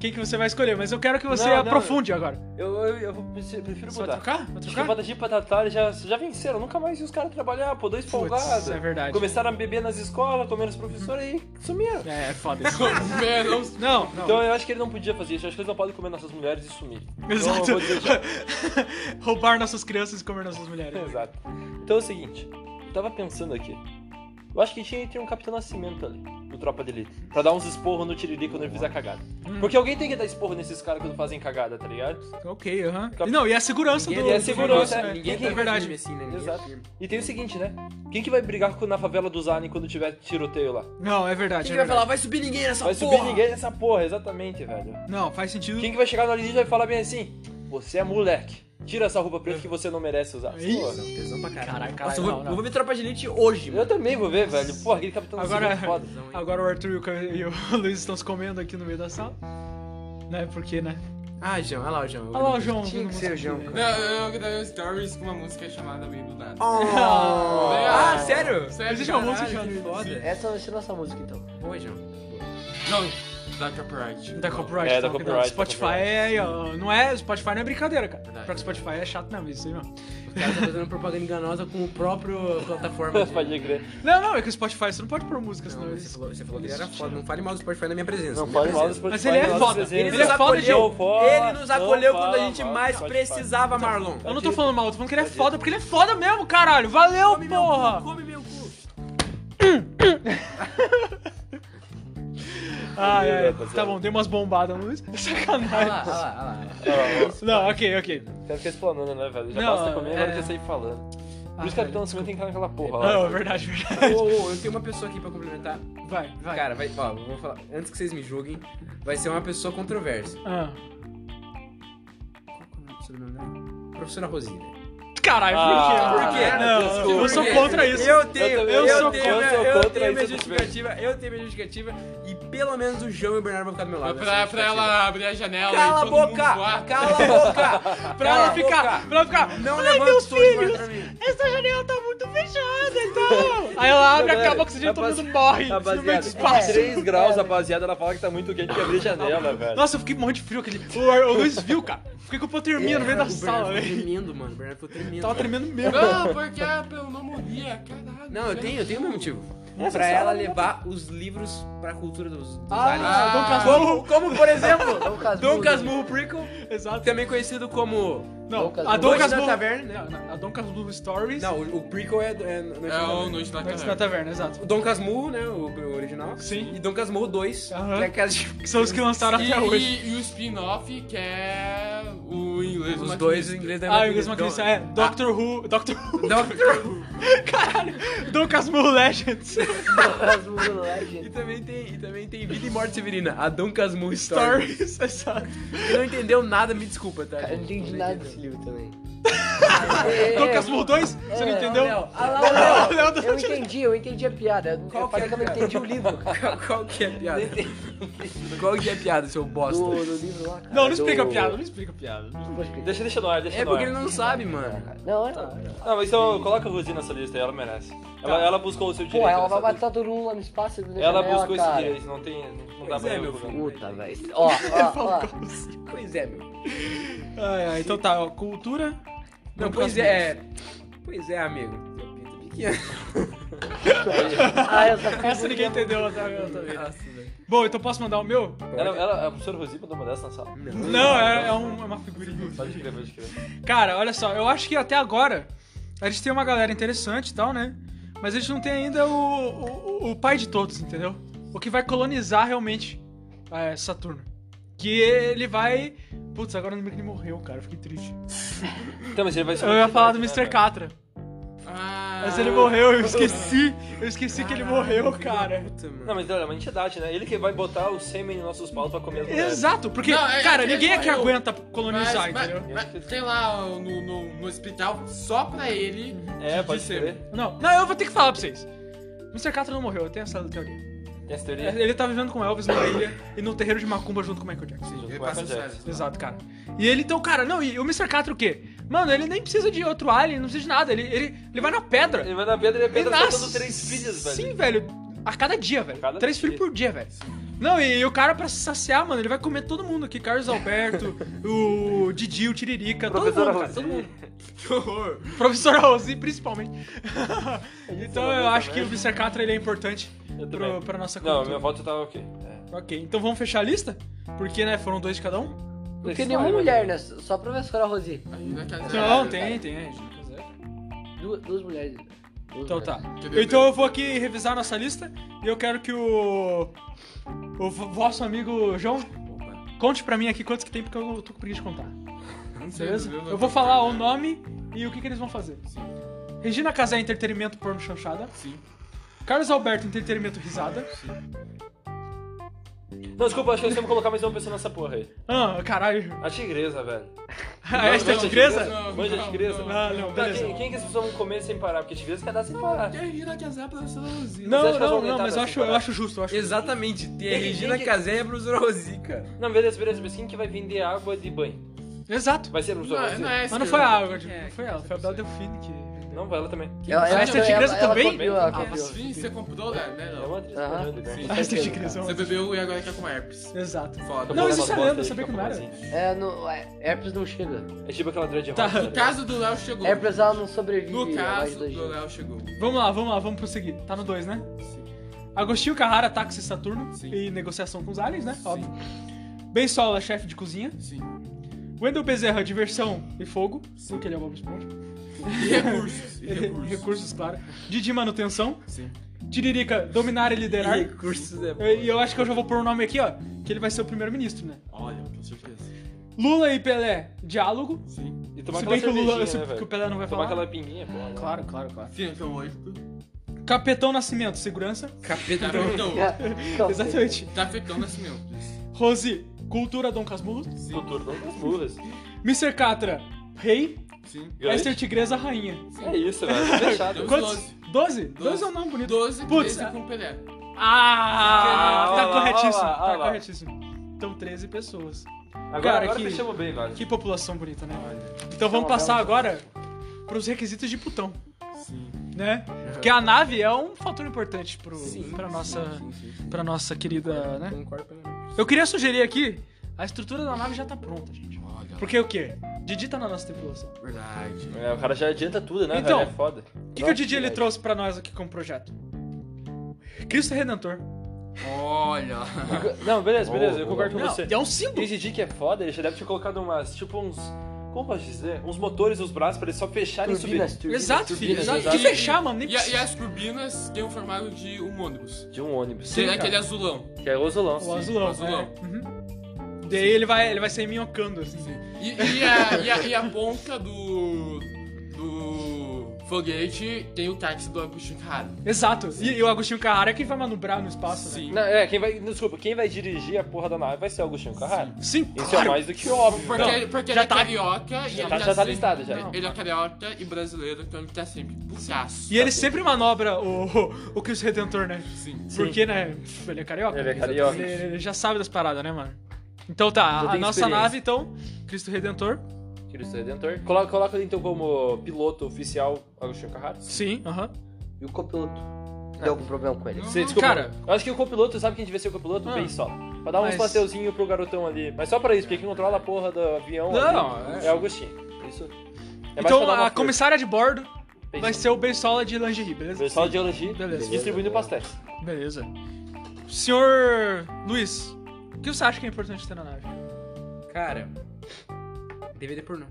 Quem que você vai escolher, mas eu quero que você não, aprofunde não, agora. Eu, eu, eu prefiro mudar. Vai trocar? Vai trocar? Patati Patatá já, já venceram, nunca mais vi os caras trabalhar, pô, dois folgados. É verdade. Começaram a beber nas escolas, comer os professores e sumiram. É, é foda isso. Comeram. Não, não. Então eu acho que ele não podia fazer isso, eu acho que eles não podem comer nossas mulheres e sumir. Exato. Então, roubar nossas crianças e comer nossas mulheres. Exato. Então é o seguinte, eu tava pensando aqui. Eu acho que tinha que ter um Capitão Nascimento ali, no Tropa de Elite, pra dar uns esporros no Tiririca quando ele fizer cagada. Hum. Porque alguém tem que dar esporro nesses caras quando fazem cagada, tá ligado? Ok, aham. Uh-huh. Cap... Não, e a segurança ninguém do... E a segurança, né? Ninguém tem verdade. Assim, né? Exato. E tem o seguinte, né? Quem que vai brigar na favela do Zane quando tiver tiroteio lá? Não, é verdade. Quem é que verdade. vai falar, vai subir ninguém nessa vai porra? Vai subir ninguém nessa porra, exatamente, velho. Não, faz sentido. Quem que vai chegar no Elite e vai falar bem assim, você é moleque. Tira essa roupa preta que você não merece usar. Isso, tesão pra caralho. Caraca, cara, eu, eu vou ver Tropa de Elite hoje, mano. Eu também vou ver, velho. Porra, aquele Capitão Nascimento é foda. Agora o Arthur e o Luiz estão se comendo aqui no meio da sala. Né, porque, né? Ah, João, olha lá o João. Olha lá o João. Tinha que ser o João, cara. Não, eu gravei um stories com uma música chamada Meio do Nada. Oh. Ah, sério? Sério? Existe uma música chamada Meio do Nada? Essa vai ser nossa música, então. Oi, João. João. Da copyright. Da copyright. É, da copyright. Spotify é... Não é... Spotify não é brincadeira, cara. Verdade. Porque Spotify é chato mesmo, isso aí não. O cara tá fazendo propaganda enganosa com o próprio plataforma. De... Pode crer. Não, não, é que o Spotify, você não pode pôr música, senão... Você falou, você falou que ele era foda. Não fale mal do Spotify na minha presença. Não fale mal do Spotify. Mas ele é foda. Ele, ele, nos acolheu, foda ele nos acolheu foda, quando a gente foda, mais foda, precisava, foda. Marlon. Eu não tô falando mal, eu tô falando que ele é foda, porque ele é foda mesmo, caralho. Valeu, come porra! Meu cu, come meu cu. Ah, é, é. Tá bom, dei umas bombadas no Luiz. Sacanagem. Olha lá, olha lá, olha lá. Não, ok, ok. Quero ficar explanando, né, velho? Já não, basta comer, é... agora já saí falando. Por isso que o Capitão Nascimento tem que estar naquela porra lá. Não, verdade, verdade. Ô, oh, oh, eu tenho uma pessoa aqui pra complementar. Vai, vai. Cara, vai, ó, vou falar. Antes que vocês me julguem, vai ser uma pessoa controversa. Ah. Qual que é o nome do sobrenome dela? Professora Rosinha. Caralho, ah, por quê? Por quê? Não, eu sou contra isso. Eu tenho, eu, eu, sou tenho, contra, eu, eu tenho minha justificativa, eu tenho minha justificativa e pelo menos o João e o Bernardo vão ficar do meu lado. Pra, pra ela abrir a janela cala e todo a boca, mundo cala a boca! Pra ela ficar, pra ela ficar, não levanta os filhos, essa janela tá muito muito fechada e então. Tal. Aí ela abre, não, acaba o oxigênio e todo mundo morre. Rapaziada, três graus, rapaziada, ela fala que tá muito quente, que abrir janela, velho. Nossa, eu fiquei morrendo de frio. Aquele... O Luiz viu, cara. Fiquei com hipotermia é, no meio da sala, velho. Tremendo, mano. O Bernardo ficou tremendo. Tava tremendo mesmo. Não, porque eu não morria, caralho. Não, eu tenho, eu tenho o meu motivo. Nossa, pra ela levar os livros pra cultura dos, dos ah, aliens. Ah, como, como, por exemplo, Dom Casmurro Prequel, também conhecido como... Não, Dom a Dom Casmurro... Taverna, né? A Dom Casmurro Stories... Não, o, o Prequel é... É, é, é o Noite da Taverna. Na Taverna, exato. O Dom Casmurro, né, o, o original. Sim. E Dom Casmurro dois, uh-huh. que, é aquelas... que são os que lançaram e, até hoje. E, e o spin-off, que é o inglês. Os dois em inglês da Ah, o inglês maquinista, é. Doctor Who... Doctor Who... Doctor Who... Caralho, Dom Casmurro Legends. E também tem, e também tem Vida e Morte Severina, a Dom Casmurro Stories. Exato. Quem não entendeu nada, me desculpa, tá? Eu não entendi nada desse livro também. É, Dom Casmurro dois? É, você não entendeu? Não, ah, não, não, não. Eu entendi, eu entendi a piada. Qual que é, que eu não entendi o livro, cara. Qual que é a piada? Qual que é a piada, seu bosta? Do, do livro lá, cara. Não, não explica do... a piada, não explica a piada. Deixa, deixa no ar, deixa é no ar. É porque ele não sabe, mano. Não, é tá. Não, mas então coloca a Rosinha nessa lista aí, ela merece. Ela, ela buscou o seu direito. Pô, ela vai matar todo mundo lá no espaço e não deixa ela, buscou cara. Esse direito, não tem... Não dá pra é, meu filho. Puta, velho. Ó, ó, ó. Pois é, meu. Ah, então tá, ó, cultura... Não, pois é. Pois é, amigo. Ah, essa, essa ninguém entendeu até agora também. Bom, então posso mandar o meu? Ela, ela, a professora Rosinha mandou uma dessa na sala? Não, não, não é, é, um, é uma figurinha. Pode crer, pode crer. Cara, olha só, eu acho que até agora a gente tem uma galera interessante e tal, né? Mas a gente não tem ainda o, o, o pai de todos, entendeu? O que vai colonizar realmente é, Saturno. Que ele vai... Putz, agora ele morreu, cara. Eu fiquei triste. Então, mas ele vai... Eu ia falar do mister Catra. Ah, mas ele morreu, eu esqueci. Eu esqueci ah, que ele morreu, cara. Não, mas olha, é uma entidade, né? Ele que vai botar o sêmen em nossos paus pra comer... Exato, porque, não, é, cara, é, ninguém é que eu, aguenta colonizar, mas, entendeu? Mas, mas, tem lá no, no, no hospital só pra ele... É, de, pode de ser. Não, não, eu vou ter que falar pra vocês. mister Catra não morreu, eu tenho essa teoria. Ele tá vivendo com Elvis na ilha e no terreiro de Macumba junto com o Michael Jackson. Sim, ele passa Jackson. Exato, cara. E ele, então, cara, não, e o mister Catra o quê? Mano, ele nem precisa de outro alien, não precisa de nada. Ele, ele, ele vai na pedra. Ele vai na pedra e a pedra tá dando três filhos, velho. Sim, velho. A cada dia, velho. Cada três dia. filhos por dia, velho. Não, e, e o cara pra se saciar, mano, ele vai comer todo mundo aqui. Carlos Alberto, o Didi, o Tiririca, Professora todo mundo, cara, todo mundo. Que horror. Professora Rosinha, principalmente. Então eu acho que o mister Catra, ele é importante. Pro, pra nossa cultura. Não, minha volta tá ok. É. Ok, então vamos fechar a lista? Porque, né, foram dois de cada um? Não tem nenhuma mulher, né? Só a professora Rosinha. Não, tem, tem. É. Du- duas mulheres. Duas então mulheres. Tá. Então eu vou aqui revisar a nossa lista e eu quero que o... O vosso amigo João conte pra mim aqui quantos que tem, porque eu tô com preguiça de contar. Não sei, beleza? Eu vou, eu vou falar contar, o nome e o que, que eles vão fazer. Sim. Regina Casé, entretenimento, porno, chanchada. Sim. Carlos Alberto, entretenimento, risada. Não, desculpa, acho que nós temos que colocar mais uma pessoa nessa porra aí. Ah, caralho. A Tigresa, velho. Ah, esta é a Tigresa? Manja a Tigresa. Ah, não, beleza. Quem que as pessoas vão comer sem parar? Porque a Tigresa quer dar sem parar. Tem a Regina Casé e a professora Rosinha. Não, não, não, mas eu acho, eu acho justo. Eu acho exatamente, tem a Regina Casé e a professora Rosinha, cara. Não, beleza, beleza, mas quem que vai vender água de banho? Exato. Vai ser a professora Rosinha. Mas não foi a água, não foi ela, foi a Bela Delfine que... Não, vai ela também. Ela, ela, a Esther Tigresa também? Ela, ela ah, mas sim, você comprou, né? É uma atriz. A Esther Tigresa. Você bebeu e agora quer com herpes. Exato. Foda. Não, isso é lenda, sabia que não era. É, não, é, herpes não chega. É tipo aquela dread rosa. Tá. No caso do Léo chegou. Herpes ela não sobrevive. No caso do Léo chegou. Vamos lá, vamos lá, vamos prosseguir. Tá no dois, né? Sim. Agostinho Carrara, táxi Saturno. Sim. E negociação com os aliens, né? Óbvio. Beiçola, chefe de cozinha. Sim. Wendel Bezerra, diversão e fogo. Sim, que ele é o Bob Esponja. E recursos, e recursos. Recursos, claro. Didi, manutenção. Sim. Tiririca, dominar e liderar. E recursos é bom. E eu acho que eu já vou pôr um nome aqui, ó. Que ele vai ser o primeiro-ministro, né? Olha, com certeza. Lula e Pelé, diálogo. Sim. E tomar se bem que o Lula, né, se, que o Pelé não vai tomar falar. Tomar aquela pinguinha, pô. Lá. Claro, claro, claro. Sim, então hoje... Capitão Nascimento, segurança. Capitão. Capitão. Exatamente. Capitão Nascimento. Rosi, cultura Dom Casmurro. Cultura Dom Casmurro. mister Catra, rei. Sim. Esther Tigresa, rainha. Sim. É isso, velho. Fechado. Quantos? doze? doze é um nome bonito. doze, putz, treze com Pelé. Ah! Tá corretíssimo. Tá corretíssimo. Então, treze pessoas. Agora, cara, agora que, fechamos bem, velho. Que população bonita, né? Olha. Então, vamos passar agora pros requisitos de Putão. Sim. né? Porque a nave é um fator importante pro, sim, pra, nossa, sim, sim, sim. pra nossa querida, né? Eu queria sugerir aqui, a estrutura da nave já tá pronta, gente. Porque o quê? Didi tá na nossa tripulação. Verdade. É, o cara já adianta tudo, né? Então, é foda. O que, que o Didi ele trouxe pra nós aqui como projeto? Cristo Redentor. Olha. Não, beleza, beleza, oh, eu concordo não, com você. É um símbolo. Esse Didi que é foda, ele já deve ter colocado umas, tipo uns... Como posso dizer? Uns motores nos braços pra eles só fecharem e subirem. Exato, filho. Exato. De fechar, mano. Nem e, e as turbinas têm o formato de um ônibus. De um ônibus. Sim, é aquele azulão. Que é o azulão. O sim. azulão. O azulão. É. Uhum. Daí ele vai, ele vai ser minhocando, assim. Sim. E, e, a, e, a, e a ponta do... do foguete tem o táxi do Agostinho Carrara. Exato. E, e o Agostinho Carrara é quem vai manobrar no espaço, sim. né? Não, é, quem vai... Desculpa, quem vai dirigir a porra da nave vai ser o Agostinho Carrara. Sim, sim, isso claro. é mais do que óbvio. Porque, não, porque já ele tá, é carioca... Já, tá, já tá, tá listado, já. Ele é carioca e brasileiro, então ele tá sempre putaço. E ele sempre manobra o, o, o Cristo Redentor, né? Sim. Porque, sim. né? Ele é carioca. Ele é carioca. Ele, ele já sabe das paradas, né, mano? Então tá, a nossa nave, então, Cristo Redentor. Cristo Redentor. Coloca, coloca ele, então, como piloto oficial Agostinho Carrara. Sim, aham. Uh-huh. E o copiloto? Tem algum problema com ele? Não, Cê, desculpa, cara... Eu acho que o copiloto, sabe quem devia ser o copiloto? Ah. Beiçola. Pra dar um Mas... passeiozinho pro garotão ali. Mas só pra isso, porque quem controla a porra do avião... Não, não é... é Agostinho. Isso. É então, a comissária de bordo Beiçola. vai ser o Beiçola de lingerie, beleza? Beiçola de lingerie, beleza. Distribuindo pastéis. Beleza. Senhor Luiz... O que você acha que é importante ter na nave? Cara, D V D pornô.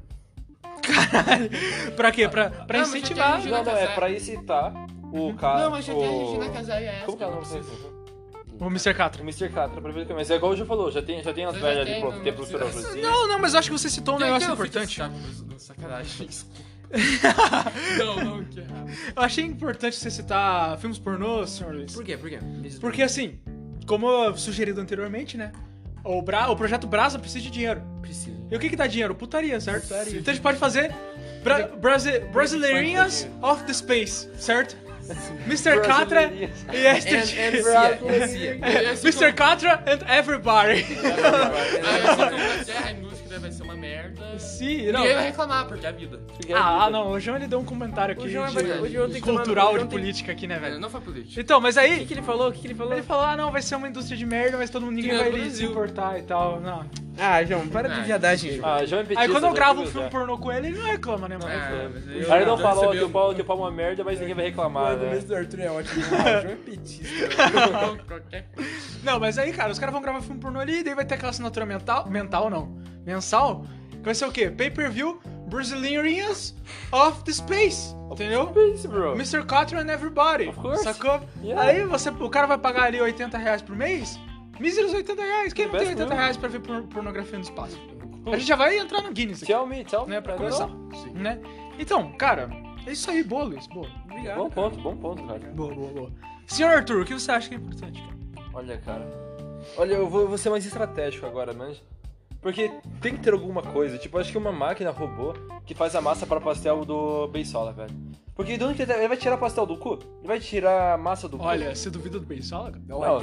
Caralho. Pra quê? Pra, pra não, incentivar. Não, não, Casé. é pra incitar o cara. Não, mas já o... tem a Regina Casé e a essa. Como que ela não precisa? O mister Catra. O mister Catra, mas é igual o Ju falou, já tem, já tem as velhas ali tem, pronto, não, tem a professora Rosinha. Não, não, mas eu acho que você citou um que negócio que importante. Saco, sacanagem. não, não, que errado. Eu achei importante você citar filmes pornô, senhor Luiz. Por quê? Por quê? Porque assim... Como sugerido anteriormente, né? O, Bra... o projeto BRASA precisa de dinheiro. Precisa. E o que que dá dinheiro? Putaria, certo? Putaria. Então a gente pode fazer Bra... Brasi... Brasileirinhas of the Space, certo? mister Catra e mister Catra and everybody. A música vai ser uma merda. Sim, não. Ninguém vai reclamar, porque é a vida. É a ah, vida. não. O João ele deu um comentário aqui de, de cultural, de política aqui, né, velho? Não foi política. Então, mas aí... O que, que ele falou? O que, que ele falou? Ele falou, ah, não, vai ser uma indústria de merda, mas todo mundo ninguém vai Brasil. se importar e tal. Não. Ah, João, para de viadagem, João. Ah, João é petista, aí quando eu gravo um filme pornô com ele, ele não reclama, né, mano? Ah, aí ele não fala, ó, teu pau é uma merda, mas ninguém vai reclamar. O mesmo do Arthur é ótimo. Ah, João é petista. Não, mas aí, cara, os caras vão gravar filme pornô ali, e daí vai ter aquela assinatura mental... Mental, não. Mensal? Que vai ser o quê? Pay-per-view Brasileirinhas of the Space. Entendeu? Space, bro. mister Cotton and everybody. Of course. Sacou? Yeah. Aí você, o cara vai pagar ali oitenta reais por mês... Míseros oitenta reais. Quem não tem oitenta reais pra ver pornografia no espaço? A gente já vai entrar no Guinness aqui. Tell me, tell me. Né, pra começar. Né? Então, cara, é isso aí. Boa, Luiz. Boa. Obrigado. Bom ponto, bom ponto, cara. Boa, boa, boa. Senhor Arthur, o que você acha que é importante, cara? Olha, cara. Olha, eu vou, eu vou ser mais estratégico agora, manja. Porque tem que ter alguma coisa. Tipo, acho que uma máquina robô que faz a massa para pastel do Beiçola, velho. Porque ele vai tirar pastel do cu? Ele vai tirar a massa do cu? Olha, você duvida do Beiçola? Não, não,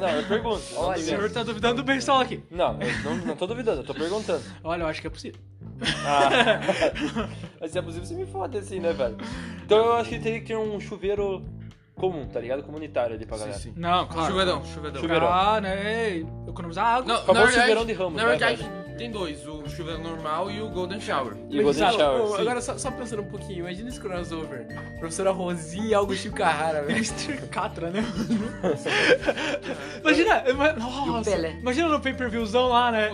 não, eu pergunto. Olha, o senhor tá duvidando do Beiçola aqui. Não, eu não, não tô duvidando, eu tô perguntando. Olha, eu acho que é possível. Ah, mas se é possível, você me fode assim, né, velho? Então eu acho que teria que ter um chuveiro comum, tá ligado? Comunitário ali pra sim, galera. Sim. Não, claro. Chuveirão, chuveirão. chuveirão. Ah, né? Economizar água. Não, acabou o chuveirão de Ramos, né, velho? Tem dois, o chuveiro normal e o Golden Shower. E o Golden Exato. Shower, oh, agora, só, só pensando um pouquinho, imagina esse crossover. Professora Rosinha e Agostinho Carrara, velho. mister Catra, né? imagina, nossa, imagina no pay-per-viewzão lá, né?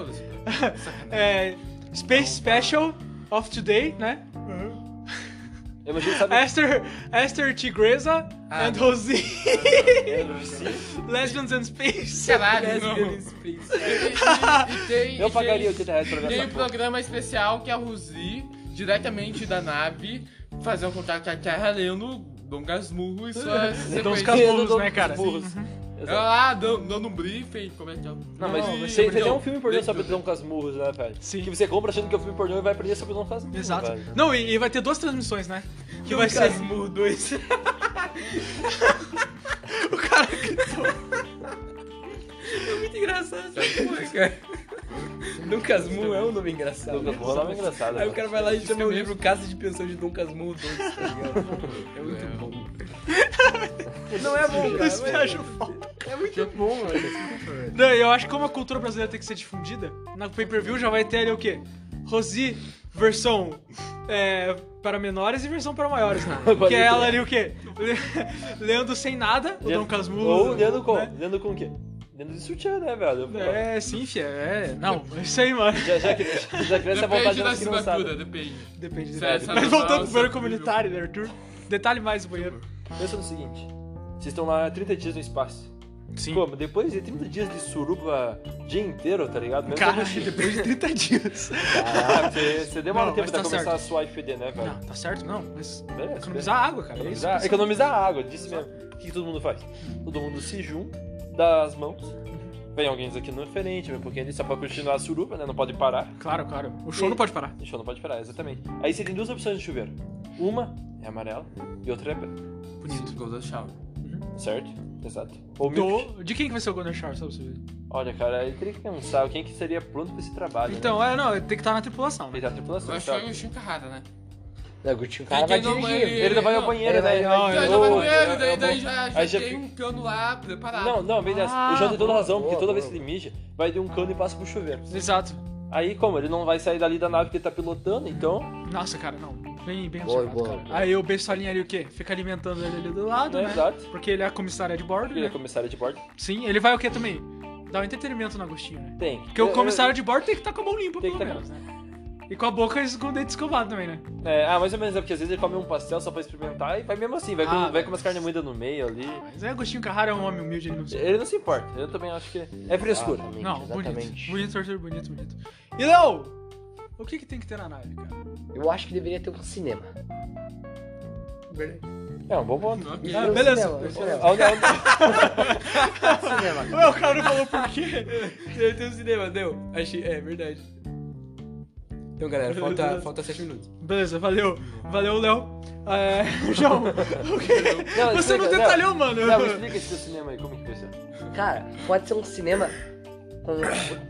é, Space Special of Today, né? Imagino, sabe? Esther, Esther Tigresa ah, and Rosie. Lesbians and Space. Caralho, Lesbians and Space. Eu pagaria oitenta reais pra ver essa porra. Tem um programa especial que é a Rosie, diretamente da nave, fazer um contato com a Terra lendo Dom Casmurro e suas... Dom Casmurros, né, cara? Exato. Ah, dando um briefing, como é que é? Não, não mas não, você tem um filme pornô sobre Dom Casmurros, né, velho? Sim. Que você compra achando que é um filme pornô e vai aprender sobre Dom Casmurros. Exato. Velho. Não, e, e vai ter duas transmissões, né? Que Dom vai ser... Casmurro dois. O cara gritou. É muito engraçado essa porra, cara. Dom Casmurro é um nome engraçado. Dom Casmurro é um nome engraçado. Aí o cara vai lá e chama o livro Casa de Pensão de Dom Casmurro dois, tá ligado? É muito bom. Não é bom, cara. Isso me acho foda. É muito bom, velho. Não, eu acho que como a cultura brasileira tem que ser difundida, na pay-per-view já vai ter ali o quê? Rosi, versão é, para menores e versão para maiores, né? Que é ela ali o quê? Lendo sem nada, o Dom Casmurro. Ou lendo com, né? Lendo com o quê? Dentro de sutiã, né, velho? É, sim, fia, é. Não, é isso aí, mano. Já, já, já, já criança vontade da assinatura, depende. Depende, depende. Mas voltando pro banheiro comunitário, né, Arthur? Detalhe mais o banheiro. Pensa no seguinte: vocês estão lá trinta dias no espaço. Sim. Como? Depois de trinta dias de suruba o dia inteiro, tá ligado? Mesmo cara, assim. Depois de trinta dias. Caraca, você, você demora um tempo pra tá começar certo. A suar e feder, né, velho? Não, tá certo, não. Mas é, economizar é. Água, cara. Economizar, é economizar água, disse mesmo. O que todo mundo faz? Todo mundo se junta. Das mãos. Vem alguém aqui no frente, vem um pouquinho ali, só pra continuar a suruba, né? Não pode parar. Claro, claro. O show e... não pode parar. O show não pode parar, exatamente. Aí você tem duas opções de chuveiro. Uma é amarela e outra é branca. Bonito. Golden Shower. Uhum. Certo? Exato. Ou Do... De quem que vai ser o Golden Shower, sabe? Você? Olha, cara, aí teria que pensar quem que seria pronto pra esse trabalho. Então, né? é, não, tem que estar na tripulação. Tem que estar na tripulação. Eu acho que é o Agostinho Carrara, né? O Agostinho Carrara vai dirigir. Ele, ele não vai ao banheiro, né? Ele não, ele não vai ao banheiro, daí, daí já, já, já tem fica... um cano lá preparado. Não, não, bem dessa. Ah, o João tem toda a razão, boa, porque toda boa, vez que ele mija, vai de um cano e passa pro chuveiro. Exato. Aí, como? Ele não vai sair dali da nave que ele tá pilotando, então... Nossa, cara, não. Bem, bem boa, boa, cara. Boa. Aí o Beiçolinha ali, o quê? Fica alimentando ele ali do lado, é, né? Exato. Porque ele é a comissária de bordo, Ele né? é a comissária de bordo. Sim, ele vai o quê também? Dá um entretenimento no Agostinho, né? Tem. Porque eu, o comissário eu, de bordo tem que estar tá com a mão limpa, pelo menos, né? E com a boca com o dente escovado também, né? É, ah, mais ou menos, é porque às vezes ele come um pastel só pra experimentar e vai mesmo assim, vai, ah, com, vai com umas carnes moídas no meio ali. Ah, mas é, Agostinho Carrara é um homem humilde, ele não se importa. Ele não se importa, eu também acho que é frescura. Exatamente, não, exatamente. Bonito, bonito, Arthur, bonito, bonito. E não, o que que tem que ter na nave, cara? Eu acho que deveria ter um cinema. Verdade. É um bom ponto. Não, ah, beleza. Cinema, cinema. Cinema. Ué, o cara não falou por quê? Deve ter um cinema, deu. Achei, é verdade. Então, galera, falta, falta sete minutos. Beleza, valeu. Valeu, Léo. É, João, okay. não, você explica, não detalhou, não, mano. Não, explica esse cinema aí, como é que vai ser? Cara, pode ser um cinema com,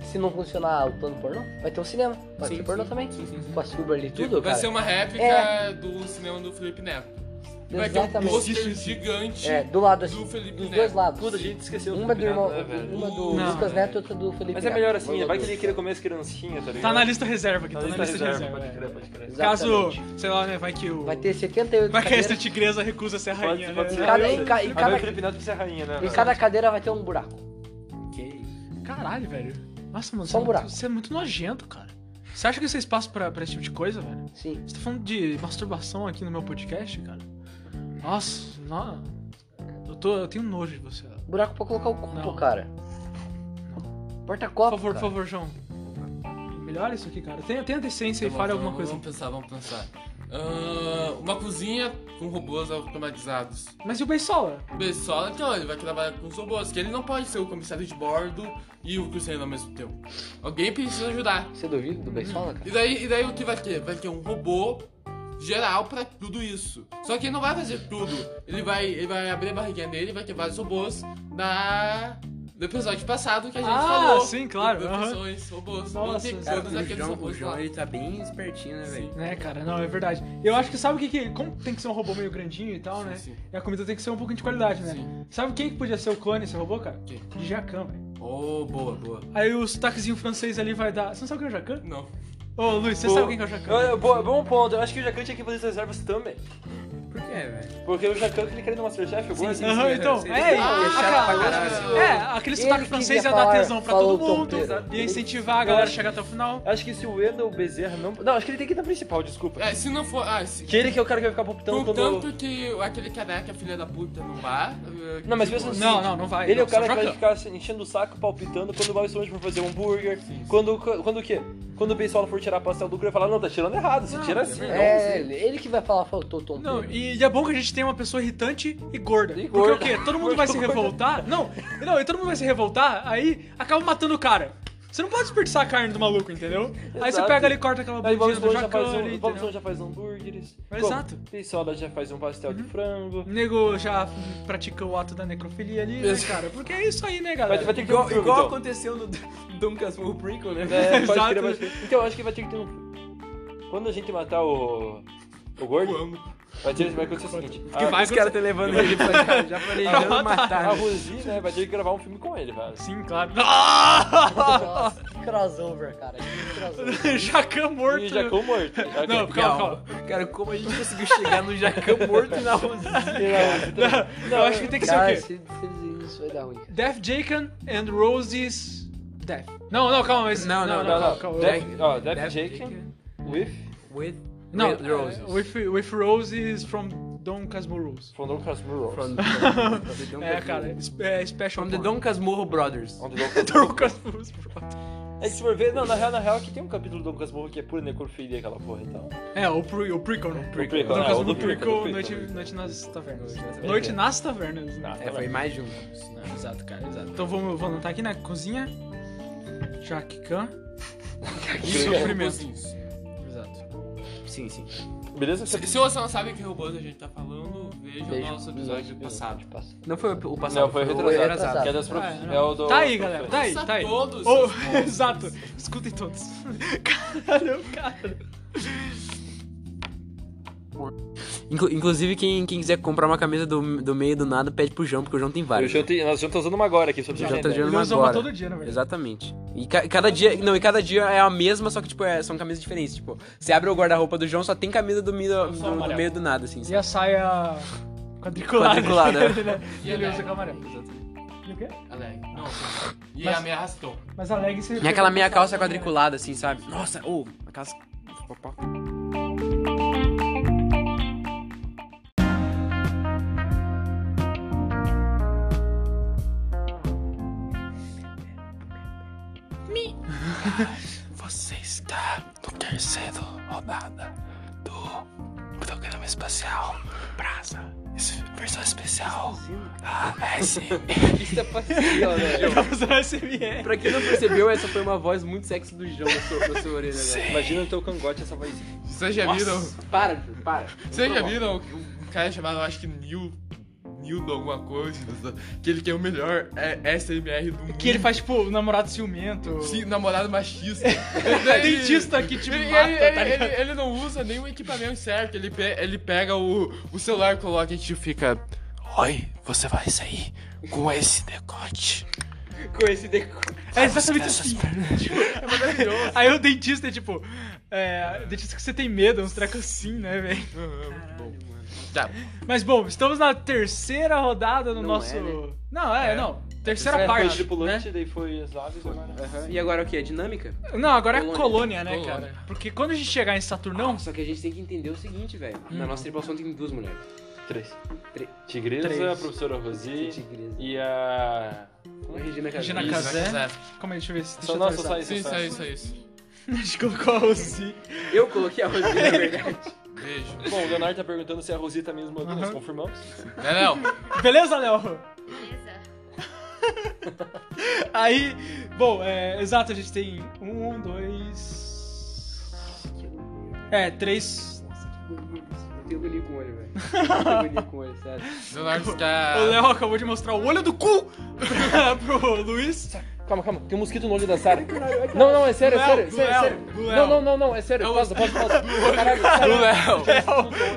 se não funcionar o plano pornô, vai ter um cinema. Pode sim, ser pornô sim, também. Sim, sim, sim. Com a suba ali, tudo, vai cara. Vai ser uma réplica é. Do cinema do Felipe Neto. Vai Exatamente. Ter um pôster gigante é, do lado, assim, do Felipe dos Neto. Dois lados. Tudo, a gente esqueceu. Uma do, irmão, né, uma do não, Lucas é. Neto e outra do Felipe Neto. Mas é melhor assim, Neto. Vai que ele queira comer as criancinhas, tá ligado? Tá na lista reserva aqui, tá, tá na lista reserva. reserva. Pode crer, pode crer. Exatamente. Caso, sei lá, né, vai que o... Vai ter setenta e oito vai cadeiras. Vai que a Tigresa recusa ser a rainha, pode, pode né? Ser. Cada, em ca, em cada, Felipe Neto ser a rainha, né? Em cada cadeira vai ter um buraco. Que caralho, velho. Nossa, mano, você é muito nojento, cara. Você acha que isso é espaço pra esse tipo de coisa, velho? Sim. Você tá falando de masturbação aqui no meu podcast, cara? Nossa, não. Eu, tô, eu tenho nojo de você. Buraco pra colocar o copo, não. cara. Não. Porta-copo, Por favor, cara. por favor, João. Melhora isso aqui, cara. Tenha, tenha decência então, e fale alguma vamos, coisa. Vamos pensar, vamos pensar. Uh, uma cozinha com robôs automatizados. Mas e o Beiçola? O Beiçola, então, ele vai trabalhar com os robôs, que ele não pode ser o comissário de bordo e o cozinheiro ao mesmo tempo. Alguém precisa ajudar. Você duvida do Beiçola, cara? E daí, e daí o que vai ter? Vai ter um robô... geral pra tudo isso. Só que ele não vai fazer tudo. Ele vai, ele vai abrir a barriguinha dele e vai ter vários robôs da... do episódio passado que a gente ah, falou. Ah, sim, claro. Produções, uhum. robôs. Nossa, tem cara, todos aqueles João, robôs. O João, ele tá bem espertinho, né, velho? É, cara, não, é verdade. Eu acho que sabe o que que... Como tem que ser um robô meio grandinho e tal, sim, né? Sim. E a comida tem que ser um pouquinho de qualidade, né? Sim. Sabe quem que podia ser o clone desse robô, cara? Quem? De Jacquin, velho. Oh, boa, boa. Aí o sotaquezinho francês ali vai dar... Você não sabe quem é o Jacquin? Não. Ô, Luiz, você Bo... sabe quem é o Jacquin? Bo... Bom ponto, eu acho que o Jacquin tinha que fazer essas reservas também. Por quê, velho? Porque o Jacquin, ele queria no Masterchef, eu gosto. Aham, então. Sim, é, ah, é, aquele sotaque francês ia dar tesão pra todo mundo. Ia incentivar a galera a chegar até o final. Acho que se o Wendel Bezerra não... Não, acho que ele tem que ir na principal, desculpa. É, se não for... Ah, se... Que ele que é o cara que vai ficar pro Putão todo... Tanto que aquele careca, filha da puta, não vai... Não, mas pensa assim... Não, não, não vai. Ele é o cara que vai ficar enchendo o saco, palpitando, quando o Bob Esponja for fazer um hambúrguer. Quando o quê? Quando o pessoal for tirar pastel do cu, ele vai falar, não, tá tirando errado, você não, tira assim. É, não, ele que vai falar, faltou o tom. Não, e é bom que a gente tenha uma pessoa irritante e gorda. E porque gorda. O quê? Todo mundo gorda. Vai se revoltar. Não, não, e todo mundo vai se revoltar, aí acaba matando o cara. Você não pode desperdiçar a carne do maluco, entendeu? Aí você pega ali e corta aquela bundinha do Jacquin. O Bob Esponja já faz hambúrgueres. Exato. Beiçola já faz um pastel uhum. de frango. O nego já praticou o ato da necrofilia ali, né, cara? Porque é isso aí, né, galera? Vai, vai ter que igual ter um filme, igual então. Aconteceu no Dom Casmurro Prequel, né? É, exato. Pode querer, pode... Então, acho que vai ter que ter um... Quando a gente matar o... O gordo? Quando? Vai, ter, vai acontecer o seguinte... Porque vai os caras estão levando ele pra cá, já planejando matar. A Rosinha, né, vai ter que gravar um filme com ele, velho. Sim, claro. Nossa, que crossover, cara. Que crossover. Jacquin morto. E Jacquin morto. Jacquin. Não, calma, calma. Cara, como a gente conseguiu chegar no Jacquin morto e na Rosinha? Não, não, eu acho que tem que ser o quê? Se eles isso vai dar ruim. Death Jacquin and Rosie's Death. Não, não, calma. Mas... Não, não, não. não, não. Death Jacquin with... With... Não, with Roses. Uh, with, with Roses from Dom Casmurro. From Dom Casmurro. From, from, from é, cara, é special. From the Dom Casmurro Brothers. From the Dom Casmurro Brothers. É que se for ver, não, na real, na real, aqui tem um capítulo do Dom Casmurro que é pura necrofilia, aquela porra e tal. É, o prequel, não. O prequel, não. É, o do prequel, noite, noite nas tavernas. Noite nas tavernas. É, foi mais de um. Exato, cara, exato. Então vamos anotar aqui na cozinha. Jacquin. Sofrimentos. Sim, sim. Beleza? Se, se você não sabe o que robôs a gente tá falando, veja o nosso episódio passado. passado. Não foi o passado, não, foi o retrasado. Que é das prof... ah, é o do... Tá aí, galera. Tá aí, tá aí. Todos. Oh, exato. Escutem todos. Caramba, cara. Inclu- inclusive, quem, quem quiser comprar uma camisa do, do meio do nada, pede pro João, porque o João tem várias. O João tem, nós já tá usando uma agora aqui, sobre o João tá usando uma agora. Todo dia, na verdade. Exatamente. E ca- cada dia, não, e cada dia é a mesma, só que tipo, é, são camisas diferentes. Tipo, você abre o guarda-roupa do João, só tem camisa do, do, do, do meio do nada, assim. E sabe? A saia quadriculada. quadriculada. E ele usa com amarelo. E o quê? Alegre. Não, e mas, a meia arrastou. Mas alegre você. E aquela meia calça quadriculada, assim, sabe? Nossa, ou oh, a calça. Você está no terceiro rodada do programa espacial BRASA, versão especial A S M R. O que está passando, né, João? Tá passando A S M R. Pra quem não percebeu, essa foi uma voz muito sexy do João na sua orelha. Imagina o teu cangote, essa voz. Vocês já viram? Para, João, para. Vocês já viram um cara chamado, acho que Neil... Nildo alguma coisa, que ele quer o melhor é S M R do mundo. Que ele faz, tipo, namorado ciumento. Sim, namorado machista. É dentista que te ele, mata, ele, tá ele, ele não usa nenhum equipamento certo, ele, pe- ele pega o, o celular, coloca e tipo, fica... Oi, você vai sair com esse decote. Com esse decote. É exatamente assim. É maravilhoso. Aí o dentista é tipo... É, dentista que você tem medo, uns trecos assim, né, velho? Uhum, muito bom. Tá. Mas bom, estamos na terceira rodada no não nosso... É, né? Não, é, é, não. Terceira é, parte, foi tripulante, né? Daí foi as aves, foi. Agora... Uhum. E agora o que? É dinâmica? Não, agora colônia. é colônia, né, colônia. cara? Porque quando a gente chegar em Saturnão... Ah, só que a gente tem que entender o seguinte, velho. Hum. Na nossa tripulação tem duas mulheres. Três. Três. Tigresa, Três. a professora Rosinha e a... Como é? Regina Casé. Regina Casé. Calma aí, deixa eu ver se... Deixa só nossa, só isso, só isso. Só isso. A gente colocou a Rosi. Eu coloquei a Rosi, na verdade. Beijo. Bom, o Leonardo tá perguntando se a Rosi tá mesmo aqui, uhum. Nós confirmamos. É, Léo. Beleza, Léo? Beleza. Aí, bom, é, exato, a gente tem um, dois... É, três... Nossa, que bonito isso. Eu tenho bonito com o olho, velho. Eu tenho bonito com o olho, sério. Leonardo tá... O Léo acabou de mostrar o olho do cu pro Luiz. Calma, calma, tem um mosquito no olho da Sara. Não, não, é sério, é sério, é sério, é sério. Não, não, não, não, é sério, pausa, pausa, pausa. Caralho,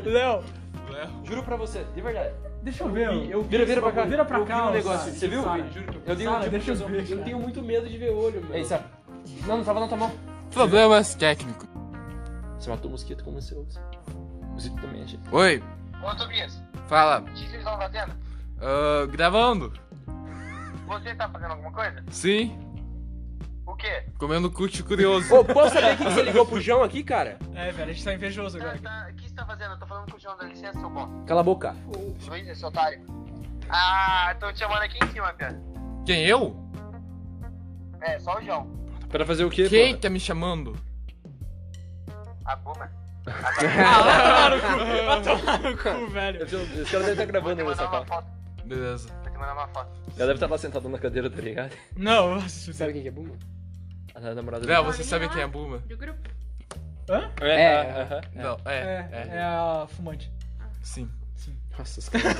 Léo, Léo. Juro pra você, de verdade. Deixa eu ver, eu vira, vira pra cá. Vira pra cá, um negócio, você viu? Eu tenho muito medo de ver o olho, mano. É isso, não, não tava na tua mão. Problemas técnicos. Você matou o mosquito, como você ouve? O mosquito também, achei. Oi. Ô, Tobias. Fala. O que vocês estão fazendo? Uh, gravando. Você tá fazendo alguma coisa? Sim. O quê? Comendo cuti curioso. Ô, posso saber o que você ligou pro João aqui, cara? É, velho, a gente tá invejoso agora. Tá, tá, o que você tá fazendo? Eu tô falando com o João, dá licença, seu bom. Cala a boca. Luiz, esse otário. Ah, tô te chamando aqui em cima, cara. Quem, eu? É, só o João. Pra fazer o quê? Quem tá me chamando? A Buma. Ah, vai tomar no cu. Vai tomar no cu, velho. Os caras devem estar gravando você, cara. Beleza. Tem que mandar uma foto. Ela deve estar lá sentada na cadeira, tá ligado? Não, sabe o que é bumba? A namorada do Léo, você sabe quem é a Buma? Do grupo. Hã? É, é, é, uh-huh. é. Não, é, é, é. É a fumante. Sim. Sim. Nossa, os caras.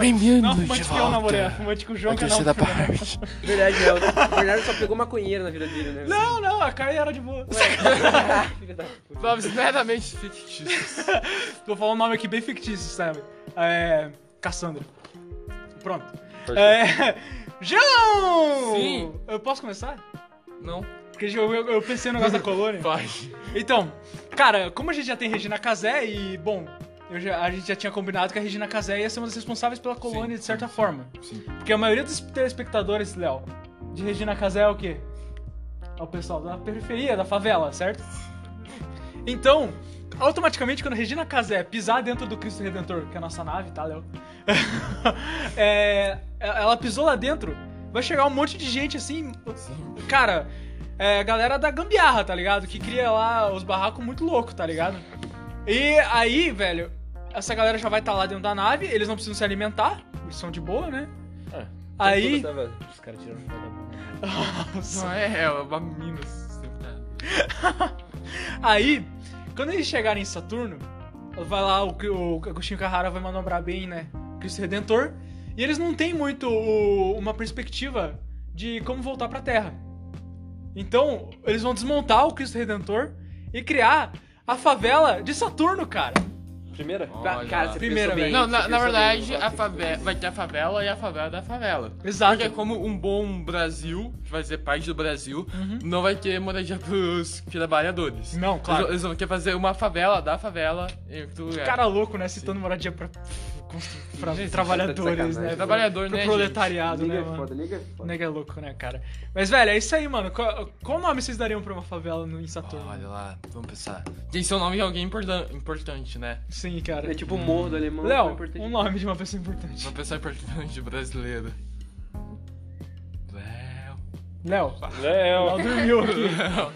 Bem-vindo, não, a fumante de volta. Que eu namorei, a fumante que o João que não. Da parte. Verdade, é. O Bernardo só pegou maconheiro na vida dele, né? Não, não, a Carla era de boa. Nomes meramente fictícios. Vou falar um nome aqui bem fictício, sabe? É. Cassandra. Pronto. É. João! Sim! Eu posso começar? Não. Porque eu, eu, eu pensei no negócio da colônia. Pode. Então, cara, como a gente já tem Regina Casé e, bom, eu já, a gente já tinha combinado que a Regina Casé ia ser uma das responsáveis pela colônia, sim, de certa sim, forma. Sim. Porque a maioria dos telespectadores, Léo, de Regina Casé é o quê? É o pessoal da periferia, da favela, certo? Então, automaticamente, quando a Regina Casé pisar dentro do Cristo Redentor, que é a nossa nave, tá, Léo? É, ela pisou lá dentro, vai chegar um monte de gente assim, sim, cara, é, galera da gambiarra, tá ligado? Que cria lá os barracos muito louco, tá ligado? E aí, velho, essa galera já vai estar tá lá dentro da nave, eles não precisam se alimentar, eles são de boa, né? É, aí... Tava... Os caras tiraram o pé da mão. Nossa, não, é, é uma mina. Aí... Quando eles chegarem em Saturno, vai lá, o, o Agostinho Carrara vai manobrar bem, né? Cristo Redentor. E eles não têm muito o, uma perspectiva de como voltar pra Terra. Então, eles vão desmontar o Cristo Redentor e criar a favela de Saturno, cara. Primeira? Pra, cara, você primeira, bem, não, você na, na verdade, bem, a favela, vai ter a favela e a favela da favela. Exato. Porque como um bom Brasil, que vai ser parte do Brasil, uhum, não vai ter moradia pros trabalhadores. Não, claro. Eles, eles vão querer fazer uma favela da favela em outro lugar. Cara louco, né? Citando sim, moradia pra, pra gente, trabalhadores, tá, né? Trabalhador, pro, né, pro proletariado, liga, né, mano? Foda, liga, foda. Nega é louco, né, cara? Mas, velho, é isso aí, mano. Qual, qual nome vocês dariam pra uma favela no, em Saturno? Olha lá, vamos pensar. Tem seu nome de alguém importan- importante, né? Sim. Cara. É tipo o um morro do alemão. Léo, um nome de uma pessoa importante. Uma pessoa importante brasileira. Léo. Léo. Léo. Léo dormiu aqui. Léo.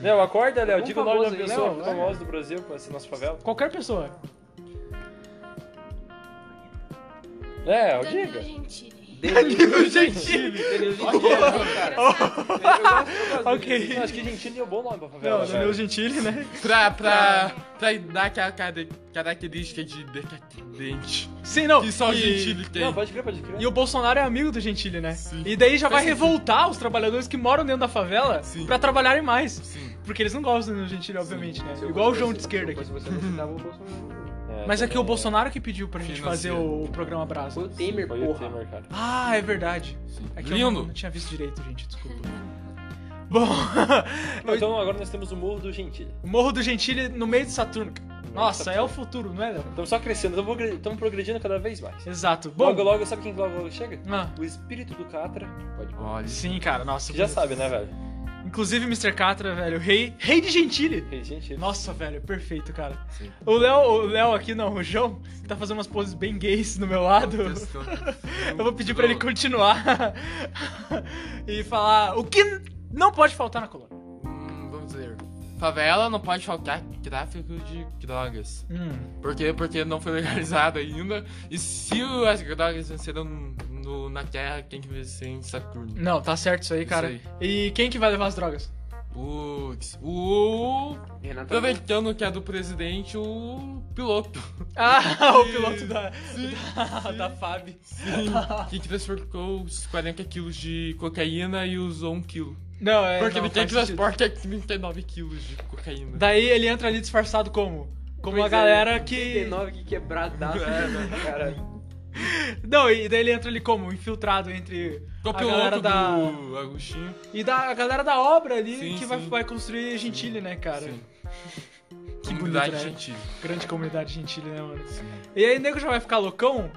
Léo, acorda, Léo. Um Diga o nome da pessoa Léo, famosa do Brasil pra ser nossa favela. Qualquer pessoa. Léo, diga. Danilo Gentili. Danilo Gentili, cara. Eu gosto okay. Não, acho que Gentili é um bom nome pra favela. Não, Danilo Gentili, né? Pra, pra, pra dar aquela característica de decadente. Sim, não. Que só e... o Gentili tem. Não, pode crer, pode crer. E o Bolsonaro é amigo do Gentili, né? Sim. E daí já vai Faz revoltar sentido. Os trabalhadores que moram dentro da favela, sim, pra trabalharem mais. Sim. Porque eles não gostam do Gentili, obviamente, sim, né? Igual o João de esquerda aqui. Você não o Bolsonaro. Mas é que o Bolsonaro que pediu pra gente fazer o programa BRASA. Foi o Temer, Sim, porra. O Temer, cara. Ah, é verdade. Sim. É que lindo. Eu não tinha visto direito, gente, desculpa. Bom... Então agora nós temos o Morro do Gentili. O Morro do Gentili no meio de Saturno. Nossa, Saturno. É o futuro, não é, Léo? Estamos só crescendo, estamos progredindo cada vez mais. Exato. Bom, logo, logo, sabe quem logo, logo chega? Ah. O espírito do Catra. Pode. Olha. Sim, cara, nossa. Já sabe, né, velho? Inclusive, mister Catra, velho, rei, rei de Gentili. Rei de Gentili. Nossa, velho, perfeito, cara. Sim. O Léo, o Léo aqui, não, o João, que tá fazendo umas poses bem gays do meu lado. Eu vou pedir pra ele continuar e falar o que não pode faltar na colônia. Hum, vamos dizer, favela não pode faltar tráfico de drogas. Hum. Por quê? Porque não foi legalizado ainda. E se as drogas venceram... na terra, quem que vai ser em Saturno. Não, tá certo isso aí, isso cara. Aí. E quem que vai levar as drogas? Putz, o... Renato aproveitando Renato. Que é do presidente, o piloto. Ah, o piloto da... Sim, da, da F A B. Sim, que transportou os quarenta quilos de cocaína e usou um quilo. Não, é... Porque ele transporta trinta e nove quilos de cocaína. Daí ele entra ali disfarçado como? Como pois a galera é, que... trinta e nove que quebradaço, né, cara? Não, e daí ele entra ali como? Infiltrado entre a galera da... do Agostinho. E da a galera da obra ali, sim, que vai, vai construir Gentili, sim, né, cara? Sim. Que comunidade bonito, Gentili. Né? Grande comunidade Gentili, né, mano? Sim. E aí o nego já vai ficar loucão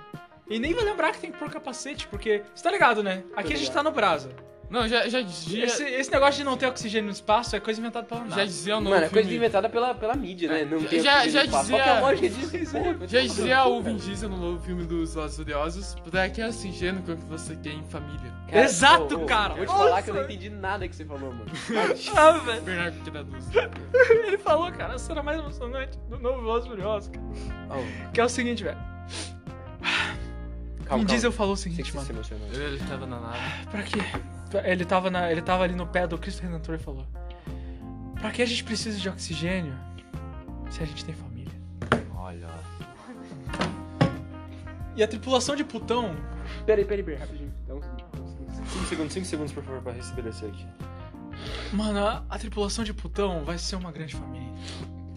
e nem vai lembrar que tem que pôr capacete, porque... Você tá ligado, né? Aqui tá a gente ligado. Tá no BRASA. Não, já... já, já... Esse, esse negócio de não ter oxigênio no espaço é coisa inventada pela NASA. Já dizia o nome. Mano, é coisa inventada pela, pela mídia, né? Não já, tem já, já dizia... Qual que é disso, isso aí? Já dizia o Vin Diesel no novo filme dos Velozes e Furiosos, pra que é oxigênio quando você tem em família. Cara, exato, oh, oh, cara! Vou te nossa. Falar que eu não entendi nada que você falou, mano. Ah, velho. Bernardo que traduz. Ele falou, cara, a cena mais emocionante do novo Velozes e Furiosos, cara. Oh. Que é o seguinte, velho. Vin Diesel falou o seguinte, mano. Ele tava na nave. Pra quê? ele tava, na, ele tava ali no pé do Cristo Redentor e falou: pra que a gente precisa de oxigênio se a gente tem família? Olha. E a tripulação de Putão... Peraí, peraí, peraí, rapidinho. Dá uns cinco segundos, cinco segundos, por favor, pra restabelecer aqui. Mano, a, a tripulação de Putão vai ser uma grande família.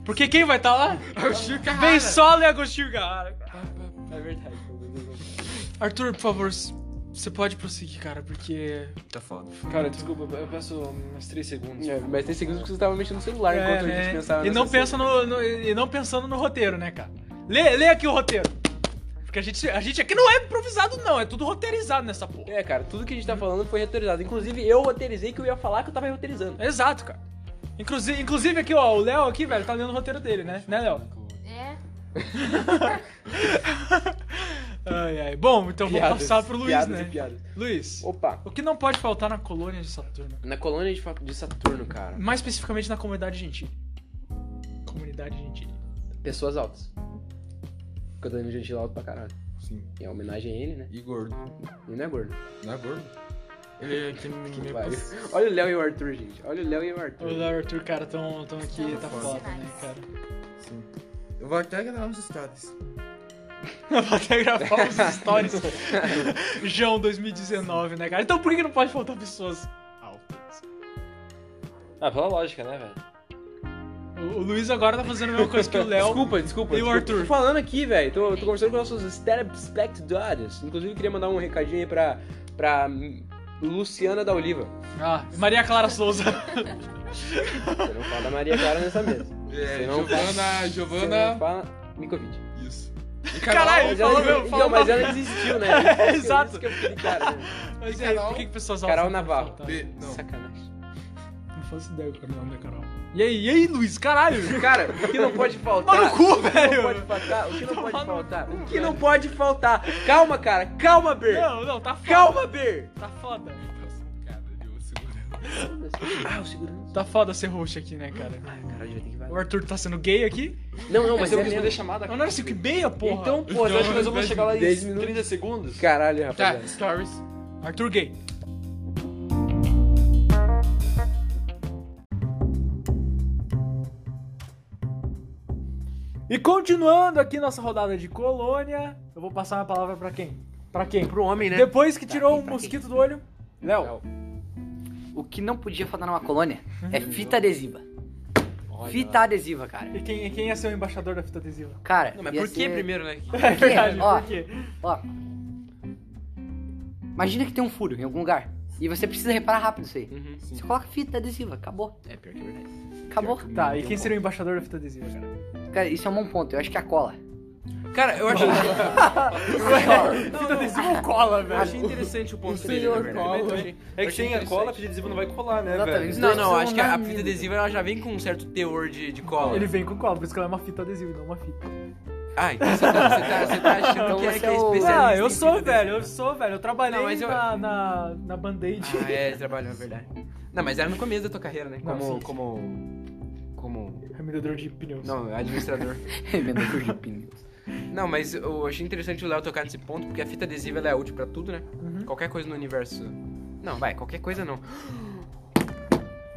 Porque quem vai estar tá lá? Agostinho Carrara. Beiçola e Agostinho Carrara. É verdade. Arthur, por favor, você pode prosseguir, cara, porque... Tá foda. Cara, desculpa, eu peço mais três segundos. É, mais três segundos porque você tava mexendo no celular é, enquanto é, a gente pensava... E não, pensa no, no, e não pensando no roteiro, né, cara? Lê, lê aqui o roteiro. Porque a gente, a gente aqui não é improvisado, não. É tudo roteirizado nessa porra. É, cara, tudo que a gente tá falando foi roteirizado. Inclusive, eu roteirizei que eu ia falar que eu tava roteirizando. Exato, cara. Inclusive, inclusive aqui, ó, o Léo aqui, velho, tá lendo o roteiro dele, né? Né, Léo? É. Ai, ai. Bom, então piadas, vou passar pro Luiz, piadas, né? Piadas. Luiz, opa. O que não pode faltar na colônia de Saturno? Na colônia de Saturno, cara. Mais especificamente na comunidade gentil. Comunidade gentil. Pessoas altas. Porque eu tô lendo gentil alto pra caralho. Sim. É homenagem a ele, né? E gordo. Ele não é gordo. Não é gordo? Ele, que, que que olha o Léo e o Arthur, gente. Olha o Léo e o Arthur. O Léo e o Arthur, cara, estão aqui, não, tá foda, né, cara? Sim. Eu vou até gravar uns stories. Eu vou até gravar uns stories. João dois mil e dezenove, né, cara? Então por que não pode faltar pessoas altas? Ah, pela lógica, né, velho? O, o Luiz agora tá fazendo a mesma coisa que o Léo. Desculpa, desculpa. E o desculpa. Arthur. Tô falando aqui, velho. Tô, tô conversando com nossos stand-up-spectadores. Inclusive, queria mandar um recadinho aí pra... pra... Luciana da Oliva. Ah, Maria Clara Souza. Você não fala Maria Clara nessa mesa. É, você não Giovana, fala... Giovana... Você não fala Mikovic. Isso. Caralho, ele falou meu. Então, mas ela existiu, né? É, exato. Que eu fiquei, cara, né? Mas é, por que que pessoas altas... Carol Navarro. De... Não. Sacanagem. Não faço ideia do nome da Carol. E aí, e aí, Luiz, caralho? Cara, o que não pode faltar... Mano, cu, velho! O que não pode faltar? O que não pode Mano, faltar? O que não pode faltar? Calma, cara. Calma, Ber. Não, não, tá foda. Calma, Ber. Tá foda. Ah, o segurança. Tá foda ser host aqui, né, cara? Ah, cara, a gente vai ter que vai. O Arthur tá sendo gay aqui? Não, não, mas eu quis poder chamada. Não, não era cinco e meia, porra. Então, pô, acho que nós vamos chegar lá em trinta segundos. Caralho, rapaziada. Tá, stories. Arthur gay. E continuando aqui nossa rodada de colônia, eu vou passar a palavra pra quem? Pra quem? Pro homem, né? Depois que pra tirou o um mosquito quem? do olho, Léo. O que não podia faltar numa colônia é fita adesiva. Olha. Fita adesiva, cara. E quem, quem ia ser o embaixador da fita adesiva? Cara, não, mas por que ser... primeiro, né? É verdade, ó, por quê? Ó, imagina que tem um furo em algum lugar e você precisa reparar rápido isso aí. Uhum, você coloca fita adesiva, acabou. É, pior que é verdade. Acabou. Que tá, e quem seria o embaixador da fita adesiva, cara? Cara, isso é um bom ponto. Eu acho que é a cola. Cara, eu acho... Fita adesiva ou cola, velho? Eu achei interessante o ponto dele, na verdade. É que sem a cola, a fita adesiva não vai colar, né, velho? Não, não. Acho que a fita adesiva ela já vem com um certo teor de, de cola. Ele vem com cola, por isso que ela é uma fita adesiva, não uma fita. Ah, então você tá, você tá, você tá achando então que é, que é especialista. Ah, eu sou, velho. Eu sou, velho. Eu trabalhei não, mas eu... na, na, na Band-Aid. Ah, é. Você trabalhou, na verdade. Não, mas era no começo da tua carreira, né? Como... Não, como... como... Remendador de pneus. Não, administrador. Remendador de pneus. Não, mas eu achei interessante o Léo tocar nesse ponto, porque a fita adesiva ela é útil pra tudo, né? Uhum. Qualquer coisa no universo. Não, vai, qualquer coisa não.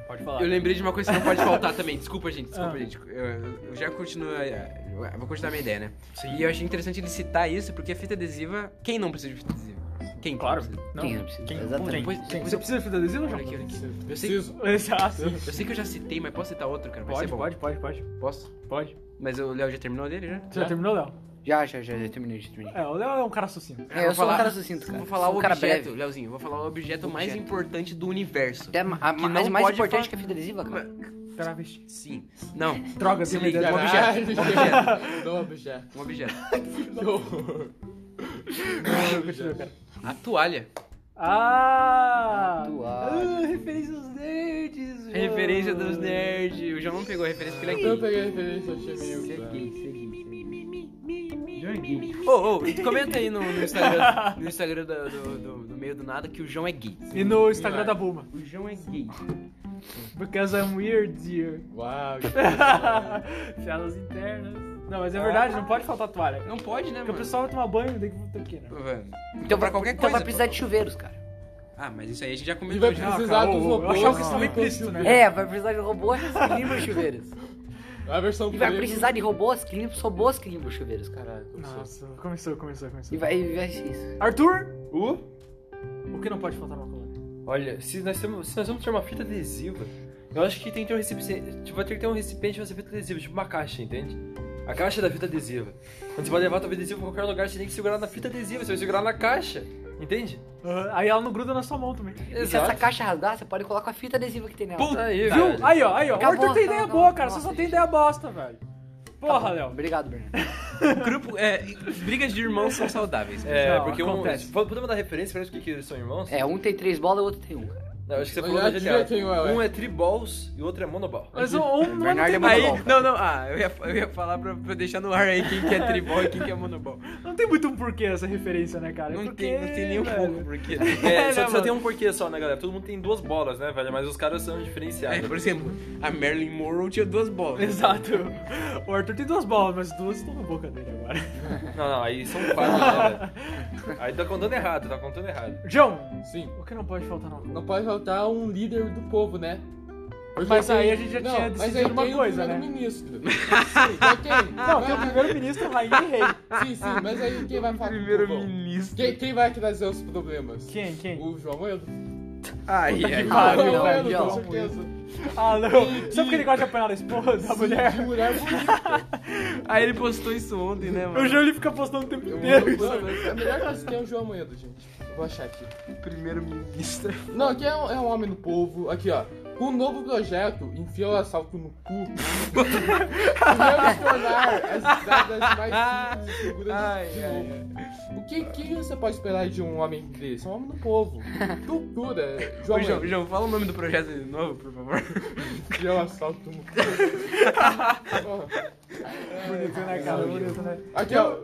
Pode falar. Eu lembrei de uma coisa que não pode faltar também. Desculpa, gente, desculpa, ah. gente. Eu, eu já continuo... Eu vou continuar a minha ideia, né? Sim. E eu achei interessante ele citar isso, porque a fita adesiva... Quem não precisa de fita adesiva? Quem? Claro. Não. Quem não precisa? Quem? Exatamente. Quem? Quem? Você precisa de fita adesiva ou não? Aqui, aqui. Eu sei, exato. Eu sei que eu já citei, mas posso citar outro, cara? Vai pode, ser bom. Pode, pode, pode. Posso? Pode. Mas o Léo já terminou dele, né? Você já, já terminou, Léo? Já, já, já, já terminei, já terminei. É, o Léo é um cara sucinto. É, eu, eu sou falar, um cara sucinto, cara. Vou falar um o objeto, Léozinho, vou falar o objeto, objeto mais importante do universo. É, a, a, que mas mais importante falar... que a fita adesiva, cara? Travesti. Sim. Não. Droga, se liga. Um objeto. Um objeto. Um objeto. A toalha. Ah! A toalha. Ah, referência dos nerds, mano. Referência dos nerds. O João não pegou a referência porque ele é gay. Eu peguei a referência, achei meio... Você é gay, você é gay. Ô, ô, comenta aí no, no Instagram, no Instagram do, do, do, do Meio do Nada que o João é gay. E no Instagram da Buma. O João é gay. Because I'm weird, dear. Uau. Piadas internas. Não, mas é verdade, ah, não pode faltar toalha. Não pode, né, porque mano? Porque o pessoal vai tomar banho, tem que voltar aqui, né? Então, pra qualquer coisa... Então vai precisar pô. de chuveiros, cara. Ah, mas isso aí a gente já comentou. Vai precisar dos robôs. É, vai precisar de robôs que limpam os chuveiros. A versão e vai precisar de robôs que limpam, robôs que limpam os chuveiros, cara. Começou. Nossa, começou, começou, começou. E vai, e vai ser isso. Arthur, o? O que não pode faltar na colônia? Olha, se nós, temos, se nós vamos ter uma fita adesiva, eu acho que tem que ter um recipiente, vai ter que ter um recipiente pra ser fita adesiva, tipo uma caixa, entende? A caixa da fita adesiva. Quando você vai levar a tua fita adesiva pra qualquer lugar, você tem que segurar na fita adesiva, você vai segurar na caixa, entende? Uhum. Aí ela não gruda na sua mão também. Exato. E se essa caixa rasgar, você pode colocar a fita adesiva que tem nela. Puta aí, viu? Cara. Aí, ó, aí, ó. O Arthur tem ideia boa, cara. Você só tem ideia bosta, velho. Porra, Léo. Obrigado, Bernardo. Grupo, é, brigas de irmãos são saudáveis. É, não, porque um... Podemos dar referência pra isso, porque eles são irmãos? É, um tem três bolas e o outro tem um, cara. Não, acho que você falou da G T A. Tenho, um é triballs e o outro é monoball. Mas um, um não é monoball. Não, não, ah, eu ia, eu ia falar pra, pra deixar no ar aí quem que é triball e quem que é monoball. Não tem muito um porquê essa referência, né, cara? Não, porque... tem, não tem nem um pouco porquê. Né? É, é, só, não, só tem um porquê só, né, galera? Todo mundo tem duas bolas, né, velho? Mas os caras são diferenciados. É, por exemplo, a Marilyn Monroe tinha duas bolas. Exato. O Arthur tem duas bolas, mas duas estão na boca dele agora. Não, não, aí são quatro, né, velho? Aí tá contando errado, tá contando errado. John! Sim. O que não pode faltar não? Não pode faltar um líder do povo, né? Eu mas aí tenho... a gente já não, tinha decidido uma coisa, né? Mas aí tem o primeiro-ministro. Sim, ok. Não, tem o primeiro-ministro, rainha e rei. Sim, sim, mas aí quem vai falar primeiro-ministro? Quem, quem vai trazer os problemas? Quem, quem? O João Amoêdo. Ai, ai, ai. Com certeza. Ah, não. Só porque ele gosta de apanhar a esposa, sim, a mulher. De mulher bonita. Aí ele postou isso ontem, né, mano? O João, ele fica postando o tempo inteiro. A melhor coisa que tem é o João Amoêdo, gente. Vou achar aqui. Primeiro-ministro. Não, aqui é um, é um homem do povo. Aqui, ó. Com um novo projeto, enfia o assalto no cu. Revolucionar as cidades mais simples e seguras ai, de ai, novo. Ai. O que, que você pode esperar de um homem desse? Um homem do povo. Cultura. João, João, João, fala o nome do projeto de novo, por favor. Enfia o assalto no cu. Bonito, né, cara? Bonito, né? Aqui, ó.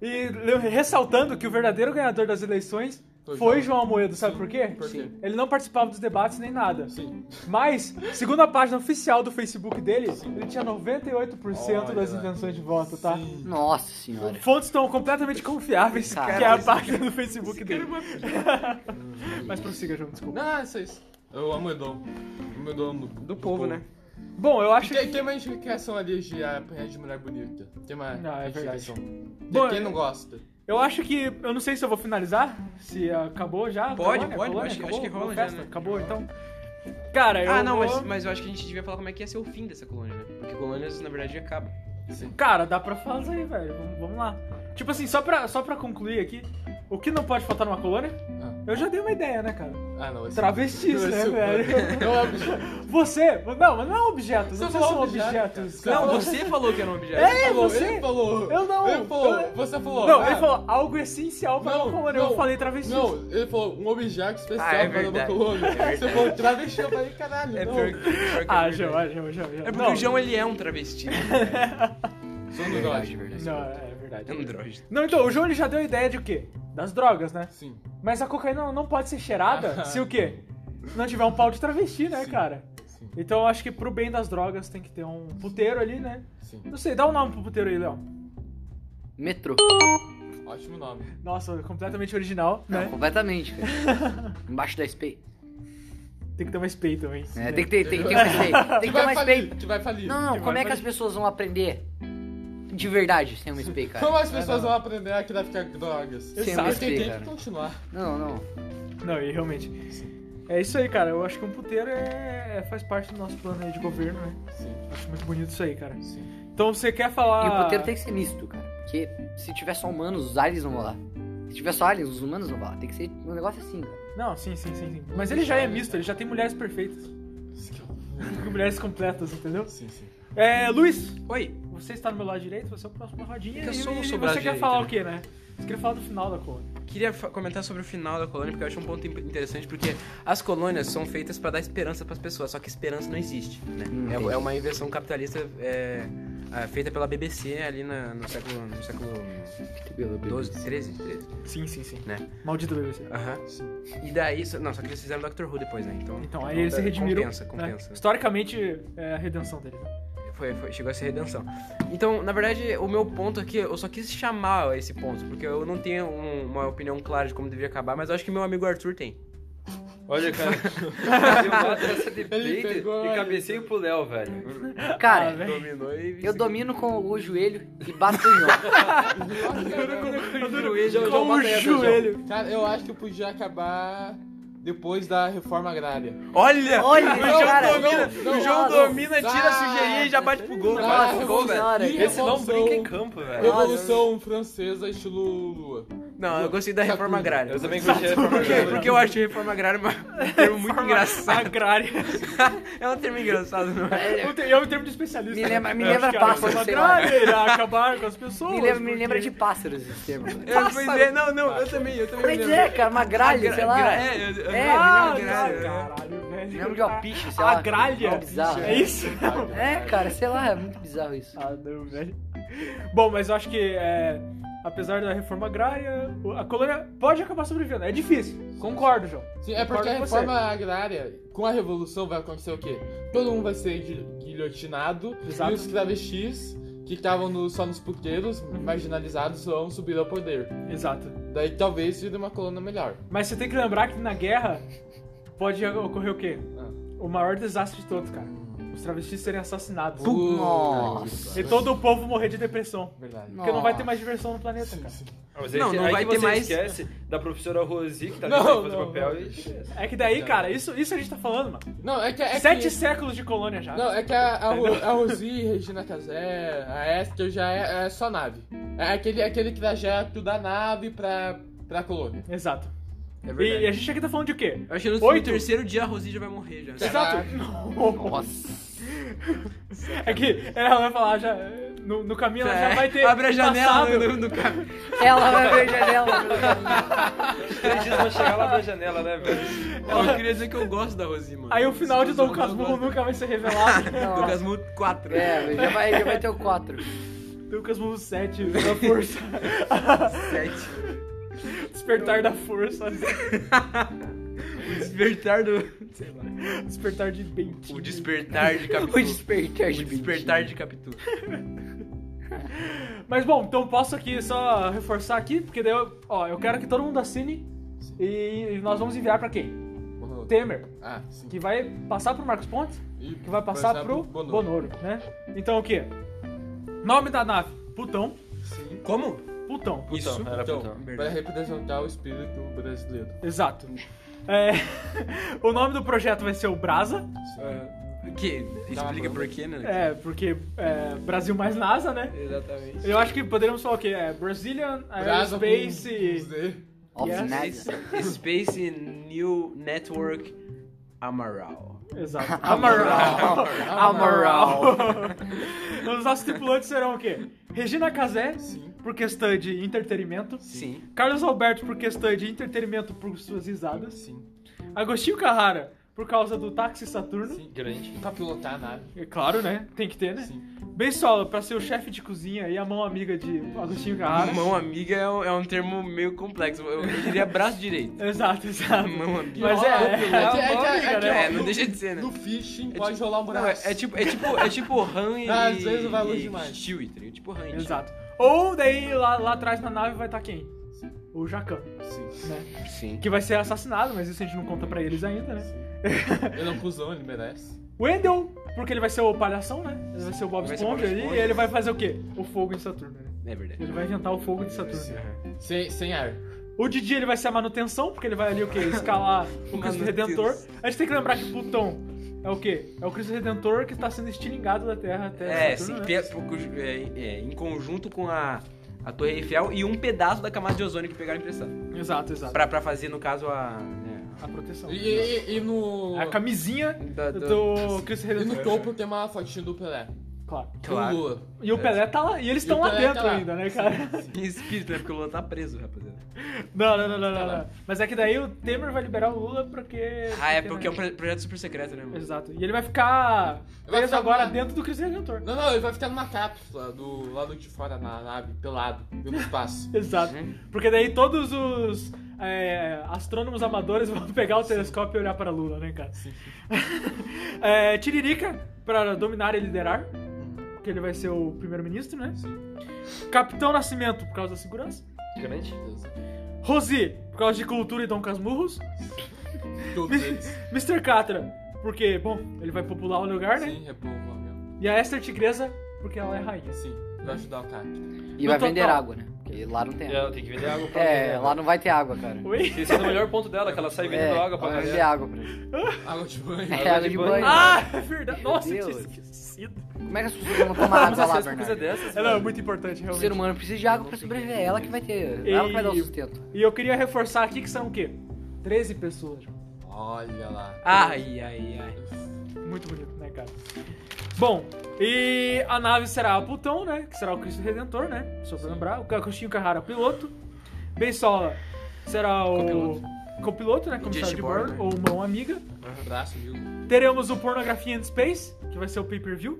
E ressaltando que o verdadeiro ganhador das eleições foi João, João Amoêdo, sabe sim, por quê? Por quê? Ele não participava dos debates nem nada. Sim. Mas, segundo a página oficial do Facebook dele, sim, ele tinha noventa e oito por cento olha, das intenções de voto, tá? Sim. Nossa senhora. Fontes estão completamente confiáveis, cara, que é a página do Facebook dele. Mas prossiga, João, desculpa. Não, isso é isso. O Amoedão. O Amoedão do, do, do povo, povo, né? Bom, eu acho tem, que... Tem uma indicação ali de apanhar de mulher bonita. Tem uma não, indicação. É de quem não gosta. Eu acho que... Eu não sei se eu vou finalizar. Se acabou já. Pode, acabou, pode. Né? Acho, acabou, acho que rola já, né? Acabou, então... Cara, eu Ah, não, vou... mas, mas eu acho que a gente devia falar como é que ia ser o fim dessa colônia, né? Porque colônias, na verdade, acabam. Sim. Cara, dá pra fazer, velho. Vamos, vamos lá. Tipo assim, só pra, só pra concluir aqui... O que não pode faltar numa colônia? Ah. Eu já dei uma ideia, né, cara? Ah, não. Travestis, né, velho? Não é objeto. Você... Não, mas não é objeto. Não são objetos. Cara. Não, você falou que era um objeto. É, falou, você... Ele falou. Eu não. Ele falou. Eu... Você falou. Não, ah, ele falou algo essencial para não, uma colônia. Não, eu falei travestis. Não, ele falou um objeto especial ah, é para uma colônia. É você falou travesti, eu falei, caralho, é não. Pior que, pior que ah, João, é João, João. É porque não. O João, ele é um travesti. Só no gosto, verdade. Não, é. É um droide. Não, então, o João ele já deu a ideia de o quê? Das drogas, né? Sim. Mas a cocaína não pode ser cheirada se o quê? Não tiver um pau de travesti, né, sim, cara? Sim. Então eu acho que pro bem das drogas tem que ter um puteiro ali, né? Sim. Não sei, dá um nome pro puteiro aí, Léo. Metrô. Ótimo nome. Nossa, completamente original, não, né? Completamente, cara. Embaixo da S P. Tem que ter uma S P também. É, né? Tem que ter, tem que ter uma S P. Tem que ter uma S P. Te vai falir. Não, não, como é que as pessoas vão aprender... De verdade, sem um S P, cara. Como as pessoas não, não. vão aprender a criar drogas? Sem um S P, tem que continuar. Não, não. Não, e realmente. Sim. É isso aí, cara. Eu acho que um puteiro é... faz parte do nosso plano aí de governo, né? Sim. Acho muito bonito isso aí, cara. Sim. Então você quer falar... E o puteiro tem que ser misto, cara. Porque se tiver só humanos, os aliens não vão lá. Se tiver só aliens, os humanos não vão lá. Tem que ser um negócio assim, cara. Não, sim, sim, sim. sim. Mas ele já é misto, ele já tem mulheres perfeitas. Mulheres completas, entendeu? Sim, sim. É, Luiz. Oi. Você está no meu lado direito, você é o próximo rodinha. Eu sou o seu lado direito. Você quer falar o quê, né? Você queria falar do final da colônia. Queria comentar sobre o final da colônia, porque eu acho um ponto interessante, porque as colônias são feitas para dar esperança para as pessoas, só que esperança não existe, né? Hum, é, é uma invenção capitalista é, é, feita pela B B C ali na, no século... No século doze, treze, treze. Sim, sim, sim. Né? Maldito B B C. Aham. Uhum. E daí... Não, só que eles fizeram Doctor Who depois, né? Então, então aí eles se redimiram. Compensa, compensa. Né? Historicamente, é a redenção deles, né? Foi, foi, chegou a ser redenção. Então, na verdade, o meu ponto aqui, eu só quis chamar esse ponto, porque eu não tenho um, uma opinião clara de como deveria acabar, mas eu acho que meu amigo Arthur tem. Olha, cara. Deu uma dança de peito e cabeceio pro Léo, velho. Cara, ah, velho. eu domino com o joelho e bato no joelho. Com o joelho. Cara, eu acho que eu podia acabar... Depois da reforma agrária. Olha! Olha o João cara, domina, não, o João não, domina não, tira a sujeira e já bate pro gol. Não, bate pro gol, velho. Esse não brinca em campo, velho. Revolução francesa estilo Lula. Não, eu gostei da reforma agrária. Eu também gostei da reforma agrária. Por quê? Porque eu achei reforma agrária um termo muito engraçado. Agrária. É um termo engraçado, não é? É um termo de especialista. Me lembra, me lembra pássaros. Agrária irá acabar com as pessoas. Me lembra, porque... me lembra de pássaros esse termo. Pássaros? Não, não, eu também, eu também lembro. Como é que é, cara? Uma gralha, sei lá. É, ah, me lembro de gralha. Caralho, velho. Me lembro de uma picha, sei lá. A gralha? É bizarro. É isso? É, cara, sei lá, é muito bizarro isso. Ah, não, velho. Bom, mas eu acho que... É... Apesar da reforma agrária, a colônia pode acabar sobrevivendo. É difícil. Concordo, João. Sim, é porque a reforma agrária, com a revolução, vai acontecer o quê? Todo mundo vai ser guilhotinado. Exato. E os travestis, que estavam no, só nos puqueiros, marginalizados, vão subir ao poder. Exato. Daí talvez vire uma colônia melhor. Mas você tem que lembrar que na guerra pode ocorrer o quê? Ah. O maior desastre de todos, cara. Os travestis serem assassinados. Pum. Nossa. E todo o povo morrer de depressão. Verdade. Porque Nossa. não vai ter mais diversão no planeta, sim, cara. Sim. Não, mas aí, não, não aí vai ter mais... esquece da professora Rosinha que tá tentando fazer papel e... É que daí, cara, isso, isso a gente tá falando, mano. Não, é que, é Sete que... séculos de colônia já. Não, é que a, a, a Rosinha, a Regina Casé, a Esther já é, é só nave. É aquele, aquele trajeto da nave pra, pra colônia. Exato. É verdade. E a gente aqui tá falando de quê? Eu acho que no terceiro dia a Rosinha já vai morrer já. Exato. Nossa. É que ela vai falar já... No, no caminho ela é. já vai ter... Abre a janela no, no caminho. Ela vai abrir a janela. Três dias vai chegar lá da janela, né, velho? Ela... Eu queria dizer que eu gosto da Rosinha, mano. Aí o final de Dom Casmurro nunca vai ser revelado. Dom Casmurro quatro. É, já vai, já vai ter o quatro. Dom Casmurro sete, da força. sete. Despertar da força. O despertar do... Sei lá. Despertar de Bentinho. O despertar de Capitu. O despertar de, o despertar de Capitu. Mas bom, então posso aqui só reforçar aqui, porque daí eu, ó, eu quero que todo mundo assine e nós vamos enviar pra quem? Bonoro. Temer. Ah, sim. Que vai passar pro Marcos Pontes, e que vai passar, passar pro Bonoro. Bonoro, né? Então o quê? Nome da nave? Putão. Sim. Como? Putão. Putão. Isso. Era Putão. Então, para representar o espírito brasileiro. Exato. É, o nome do projeto vai ser o BRASA. É, que explica por quê, né? É, porque é, Brasil mais NASA, né? Exatamente. Eu acho que poderíamos falar o quê? É, Brazilian Aerospace... Com... Yes. Space New Network Amaral. Exato. Amaral. Amaral. Amaral. Os nossos tripulantes serão o quê? Regina Casé. Sim. Por questão de entretenimento. Sim. Carlos Alberto por questão de entretenimento por suas risadas. Sim. Agostinho Carrara por causa do táxi Saturno. Sim, grande. Pra pilotar a nave. É claro, né? Tem que ter, né? Sim. Beiçola pra ser o chefe de cozinha e a mão amiga de Agostinho Carrara. Mão amiga é um, é um termo meio complexo. Eu diria braço direito. Exato, exato. Mão amiga. Mas é, é, é, a mão amiga, é, é, é, né? É, não deixa de ser, né? No fishing é pode tipo, rolar um braço. Não, é, é tipo, é tipo, é tipo Han e... Ah, às vezes vai longe demais. Chewie, é tipo Han e... Exato. Ou daí lá, lá atrás na nave vai estar quem? Sim. O Jacquin. Sim. Né? Sim. Que vai ser assassinado, mas isso a gente não conta pra eles ainda, né? Sim. Ele é um cuzão, ele merece. O Wendel, porque ele vai ser o palhação, né? Ele vai ser o Bob Esponja ali e ele vai fazer o quê? O fogo em Saturno, né? É verdade. Ele vai inventar o fogo de Saturno. Né? Sem, sem ar. O Didi, ele vai ser a manutenção, porque ele vai ali o quê? Escalar o Cristo Redentor. A gente tem que lembrar que Plutão é o quê? É o Cristo Redentor que está sendo estilingado da Terra até... É, Saturno, sim, né? é, é, é, em conjunto com a, a Torre Eiffel e um pedaço da camada de ozônio que pegaram emprestado. Exato, exato. Pra, pra fazer, no caso, a... É, a proteção. E, e, e no... A camisinha da, da... do Cristo Redentor. E no topo tem uma fotinha do Pelé. Claro. claro. E, o Lula. e o Pelé tá lá, e eles estão lá dentro tá ainda, lá. né, cara? Em espírito, né? Porque o Lula tá preso, rapaziada. Não, não, não, não, tá não, não. Mas é que daí o Temer vai liberar o Lula porque... Ah, é porque é um projeto super secreto, né, mano? Exato. E ele vai ficar ele preso vai ficar agora na... dentro do Cristo Redentor. Não, não, ele vai ficar numa cápsula do lado de fora, na nave, pelado, pelo espaço. Exato. Uhum. Porque daí todos os... É, astrônomos amadores vão pegar o telescópio e olhar para Lula, né, cara? Sim, sim. É, Tiririca, para dominar e liderar, porque ele vai ser o primeiro-ministro, né? Sim. Capitão Nascimento, por causa da segurança. Grande. Rosi, por causa de cultura e Dom Casmurros. Todos eles. mister Catra, porque, bom, ele vai popular o lugar, né? Sim, é popular mesmo. E a Esther Tigresa, porque ela é rainha. Sim, vai ajudar o cara. E no vai total... vender água, né? Porque lá não tem água. Tem que vender água pra É, vender água. Lá não vai ter água, cara. Oi? Esse é o melhor ponto dela, que ela sai vendendo é, água pra galera. Vender água pra ele. Água de banho. É, água, água de, de banho. banho. Ah, é verdade. Meu Nossa, Deus. Eu tinha esquecido. Como é que as pessoas não tomam água lá, Bernardo? Dessas, ela é muito importante, realmente. O ser humano precisa de água pra sobreviver. Ela que vai ter... E... Ela que vai dar o sustento. E eu queria reforçar aqui que são o quê? treze pessoas. Olha lá. Ai, ai, ai. Muito bonito, né, cara? Bom... E a nave será o Putão, né? Que será o Cristo Redentor, né? Só pra lembrar. O Agostinho Carrara é o piloto. Beiçola será o... Copiloto. Copiloto, né? Comissário de bordo. Ou mão amiga. Um abraço, viu? Teremos o Pornografia in Space, que vai ser o pay-per-view.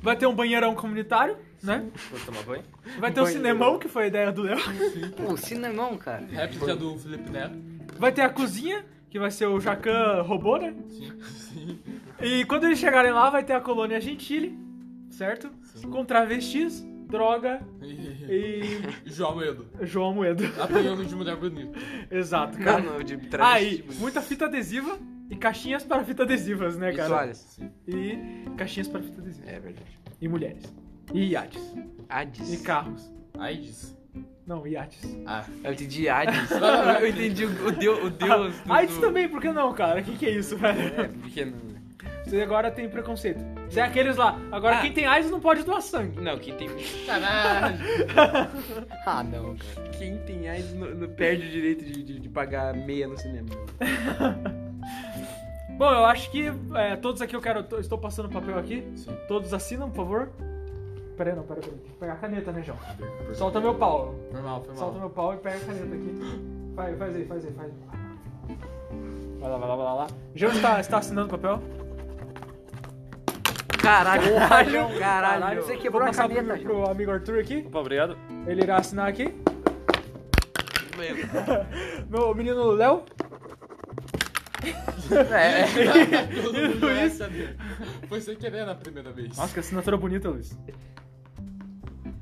Vai ter um banheirão comunitário, né? Vou tomar banho. Vai ter o um cinemão, que foi a ideia do Léo. Pô, o cinemão, cara. Réplica do Felipe Neto. Vai ter a cozinha, que vai ser o Jacquin robô, né? Sim, sim. E quando eles chegarem lá, vai ter a colônia Gentile, certo? Sim. Com travestis, droga e... João Amoêdo. João Amoêdo. Apanhando de mulher bonita. Exato, cara. Não, não, de travesti. Aí, muita fita adesiva e caixinhas para fita adesivas, né, cara? E toalhas. Sim. E caixinhas para fita adesivas. É verdade. E mulheres. E iates. Hades. E carros. Hades. Não, iates. Ah, eu entendi Hades. Eu entendi o Deus. O Deus do... Hades também, por que não, cara? O que, que é isso, velho? É, por que não? Você agora tem preconceito. Você é aqueles lá. Agora ah. quem tem AIDS não pode doar sangue. Não, quem tem... Caralho. Ah, não, cara. Quem tem AIDS não, não perde o direito de, de, de pagar meia no cinema. Bom, eu acho que é, todos aqui eu quero... Eu estou passando o papel aqui. Sim. Todos assinam, por favor. Pera aí, não, pera aí. Tem que pegar a caneta, né, João? Solta meu pau. Foi mal, foi mal. Solta meu pau e pega a caneta aqui. Vai, faz aí, faz aí, faz aí. Vai lá, vai lá, vai lá. lá. João está, está assinando o papel. Caralho, caralho, caralho. Você quebrou a caneta. Pro, pro amigo Arthur aqui. Opa, obrigado. Ele irá assinar aqui. Meu menino Léo. É. E o Luiz. Foi sem querer na primeira vez. Nossa, que assinatura bonita, Luiz.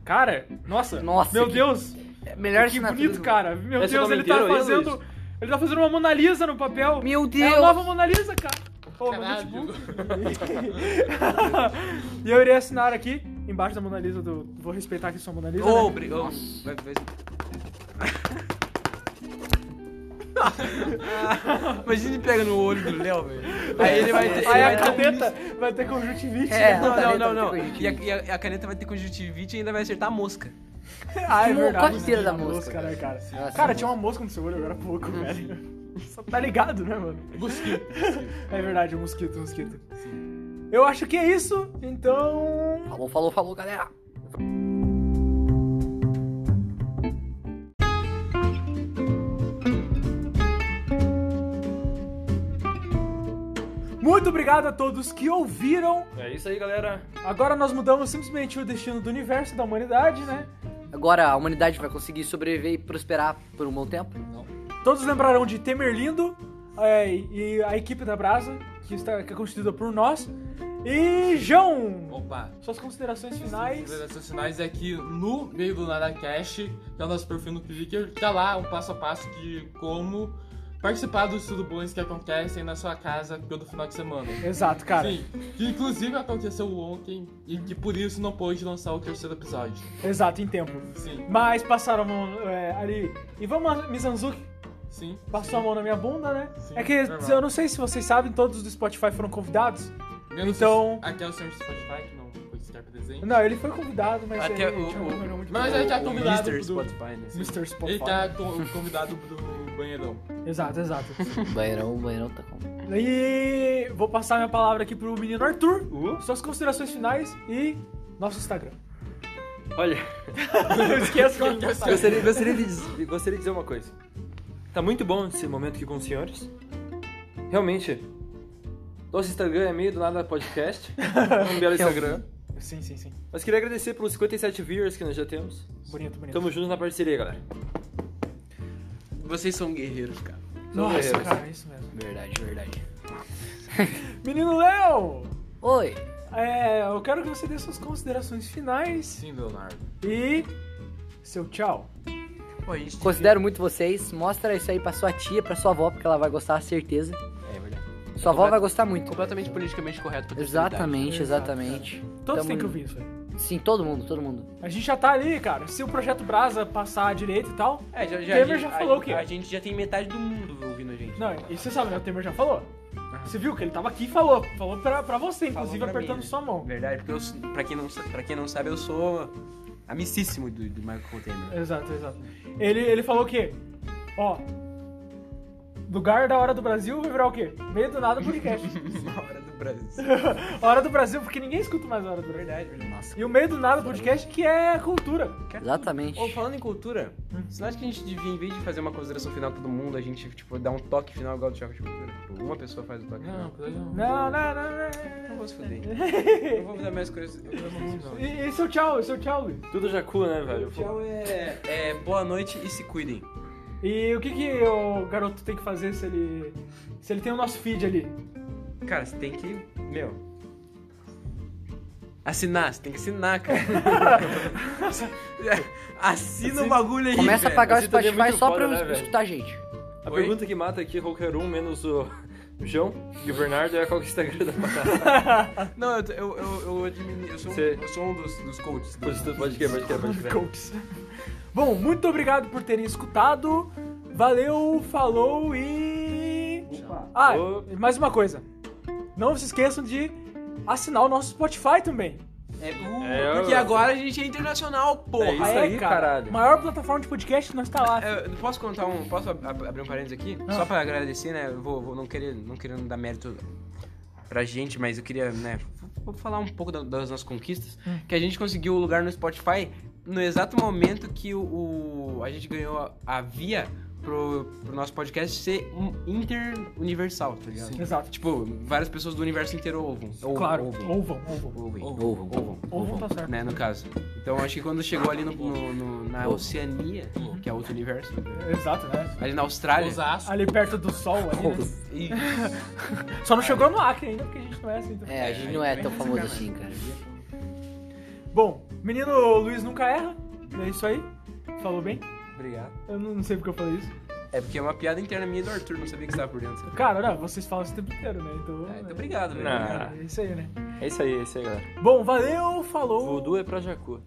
Cara, nossa. Nossa. Meu que... Deus. É melhor que bonito, do... cara. Meu Esse Deus, ele tá fazendo. Eu, ele tá fazendo uma Mona Lisa no papel. Meu Deus. É a nova Mona Lisa, cara. Oh, e eu irei assinar aqui embaixo da Mona Lisa do... Vou respeitar aqui sua Mona Lisa. Oh, né? oh. Imagina ele pega no olho do Léo, velho. Aí ele vai ter. Ele aí vai a caneta ter um... vai ter conjuntivite. É, não, não, não, não. E a, e a caneta vai ter conjuntivite e ainda vai acertar a mosca. Ah, é verdade. Qual a cera da mosca? mosca né, cara, Nossa, cara tinha uma mosca no seu olho agora há pouco, hum, velho. Sim. Só tá ligado, né, mano? Mosquito, mosquito. É verdade, um mosquito, um mosquito. Sim. Eu acho que é isso, então... Falou, falou, falou, galera. Muito obrigado a todos que ouviram. É isso aí, galera. Agora nós mudamos simplesmente o destino do universo, da humanidade, né? Agora a humanidade vai conseguir sobreviver e prosperar por um bom tempo? Não. Todos lembrarão de Temer Lindo é, e a equipe da BRASA, que, está, que é constituída por nós. E, João, Opa. suas considerações finais. As considerações finais é que no meio do Nada Cash, que é o nosso perfil no Twitter, tá lá um passo a passo de como participar dos tudo-bons que acontecem na sua casa todo final de semana. Exato, cara. Sim, que inclusive aconteceu ontem e que por isso não pôde lançar o terceiro episódio. Exato, em tempo. Sim. Mas passaram é, ali. E vamos, Mizanzuki. Sim, Passou sim. a mão na minha bunda, né? Sim, é que normal. Eu não sei se vocês sabem, todos do Spotify foram convidados. Eu então... Se... Até o senhor do Spotify, que não foi estar presente. Não, ele foi convidado, mas Até ele... O, o, muito mas ele tá convidado mister do... Spotify, né? mister Spotify. Ele tá convidado do banheirão. Exato, exato. banheirão, banheirão tá convidado. E vou passar minha palavra aqui pro menino Arthur. Uh? Suas considerações finais e nosso Instagram. Olha... eu esqueço que ele gostaria, gostaria, de dizer, gostaria de dizer uma coisa. Tá muito bom esse momento aqui com os senhores. Realmente, nosso Instagram é meio do nada podcast. É um belo Instagram. Sim, sim, sim. Mas queria agradecer pelos cinquenta e sete viewers que nós já temos. Bonito, bonito. Tamo juntos na parceria, galera. Vocês são guerreiros, cara. São Nossa, guerreiros. cara, é isso mesmo. Verdade, verdade. Menino Léo! Oi! É, eu quero que você dê suas considerações finais. Sim, Leonardo. E seu tchau. Oi, considero muito vocês. Mostra isso aí pra sua tia, pra sua avó, porque ela vai gostar, certeza. É verdade. Sua avó vai gostar muito. Completamente politicamente correto pra ter. Exatamente, exatamente. Exato, todos têm que ouvir isso aí. Sim, todo mundo, todo mundo. A gente já tá ali, cara. Se o projeto BRASA passar à direita e tal, é, já, já, Temer já a, falou o quê? A gente já tem metade do mundo ouvindo a gente. Não, e você sabe, o Temer já falou. Você viu que ele tava aqui e falou. Falou pra, pra você, inclusive, pra apertando mim, sua mão. Verdade, porque eu, pra, quem não, pra quem não sabe, eu sou amicíssimo do, do Michael Temer. Exato, exato. Ele, ele falou o quê? Ó, lugar da Hora do Brasil vai virar o quê? Meio do nada podcast. Hora do Brasil. Hora do Brasil, porque ninguém escuta mais a Hora do Brasil. Verdade, verdade. Nossa. E o Meio do Nada podcast, que é cultura. Que é... Exatamente. Ou, falando em cultura, hum. você não acha que a gente devia, em vez de fazer uma consideração final pra todo mundo, a gente, tipo, dar um toque final igual do Choque de Cultura? Tipo, uma pessoa faz o toque não, final. Não, não, não, não. Não vou se foder. Não vou dar mais coisas. Esse é o tchau, esse é o tchau, Luiz. Tudo jacula, né, velho? O tchau é... é... Boa noite e se cuidem. E o que, que o garoto tem que fazer se ele se ele tem o nosso feed ali? Cara, você tem que, meu, assinar, você tem que assinar, cara. Assina assim, o bagulho aí, começa velho. A pagar o Spotify só foda, pra né, escutar a gente. A Oi? Pergunta que mata aqui qualquer um, menos o João e o Bernardo, é qual que é o Instagram da batata. Não, eu, eu, eu, eu admiro, eu sou, você... eu sou um dos, dos coaches. Pode, pode querer, pode querer, pode querer. Coaches. Bom, muito obrigado por terem escutado. Valeu, falou e... Opa. Ah, Opa. mais uma coisa. Não se esqueçam de assinar o nosso Spotify também. É, uh, é porque eu... agora a gente é internacional, porra. É isso aí, é, cara. Caralho. Maior plataforma de podcast, nós tá lá. Eu, eu posso contar um... Posso abrir um parênteses aqui? Ah. Só pra agradecer, né? Eu vou, vou não querer não querendo dar mérito pra gente, mas eu queria, né... Vou falar um pouco da, das nossas conquistas. Hum. Que a gente conseguiu o lugar no Spotify... No exato momento que o, o, a gente ganhou a, a via pro, pro nosso podcast ser um interuniversal, tá ligado? Sim. Exato. Tipo, várias pessoas do universo inteiro ouvem. Claro, ouvem. Ouvem, ouvem. Ouvem, ouvem. Ouvem, tá certo. Né, no caso. Então, acho que quando chegou ali no, no, no, na Oceania, uhum. que é outro universo. Exato, né? Ali na Austrália. Osasco. Ali perto do Sol, ali, né? E... Só não chegou no Acre ainda, porque a gente não é assim. Então... É, a gente é, não é tão famoso assim, cara. Bom, menino Luiz nunca erra, é isso aí, falou bem. Obrigado. Eu não, não sei porque eu falei isso. É porque é uma piada interna minha e do Arthur, não sabia que estava por dentro. Cara, não, vocês falam isso o tempo inteiro, né? Então, é, então obrigado, velho. Obrigado. É isso aí, né? É isso aí, é isso aí, galera. Bom, valeu, falou. Voodoo é pra Jacu.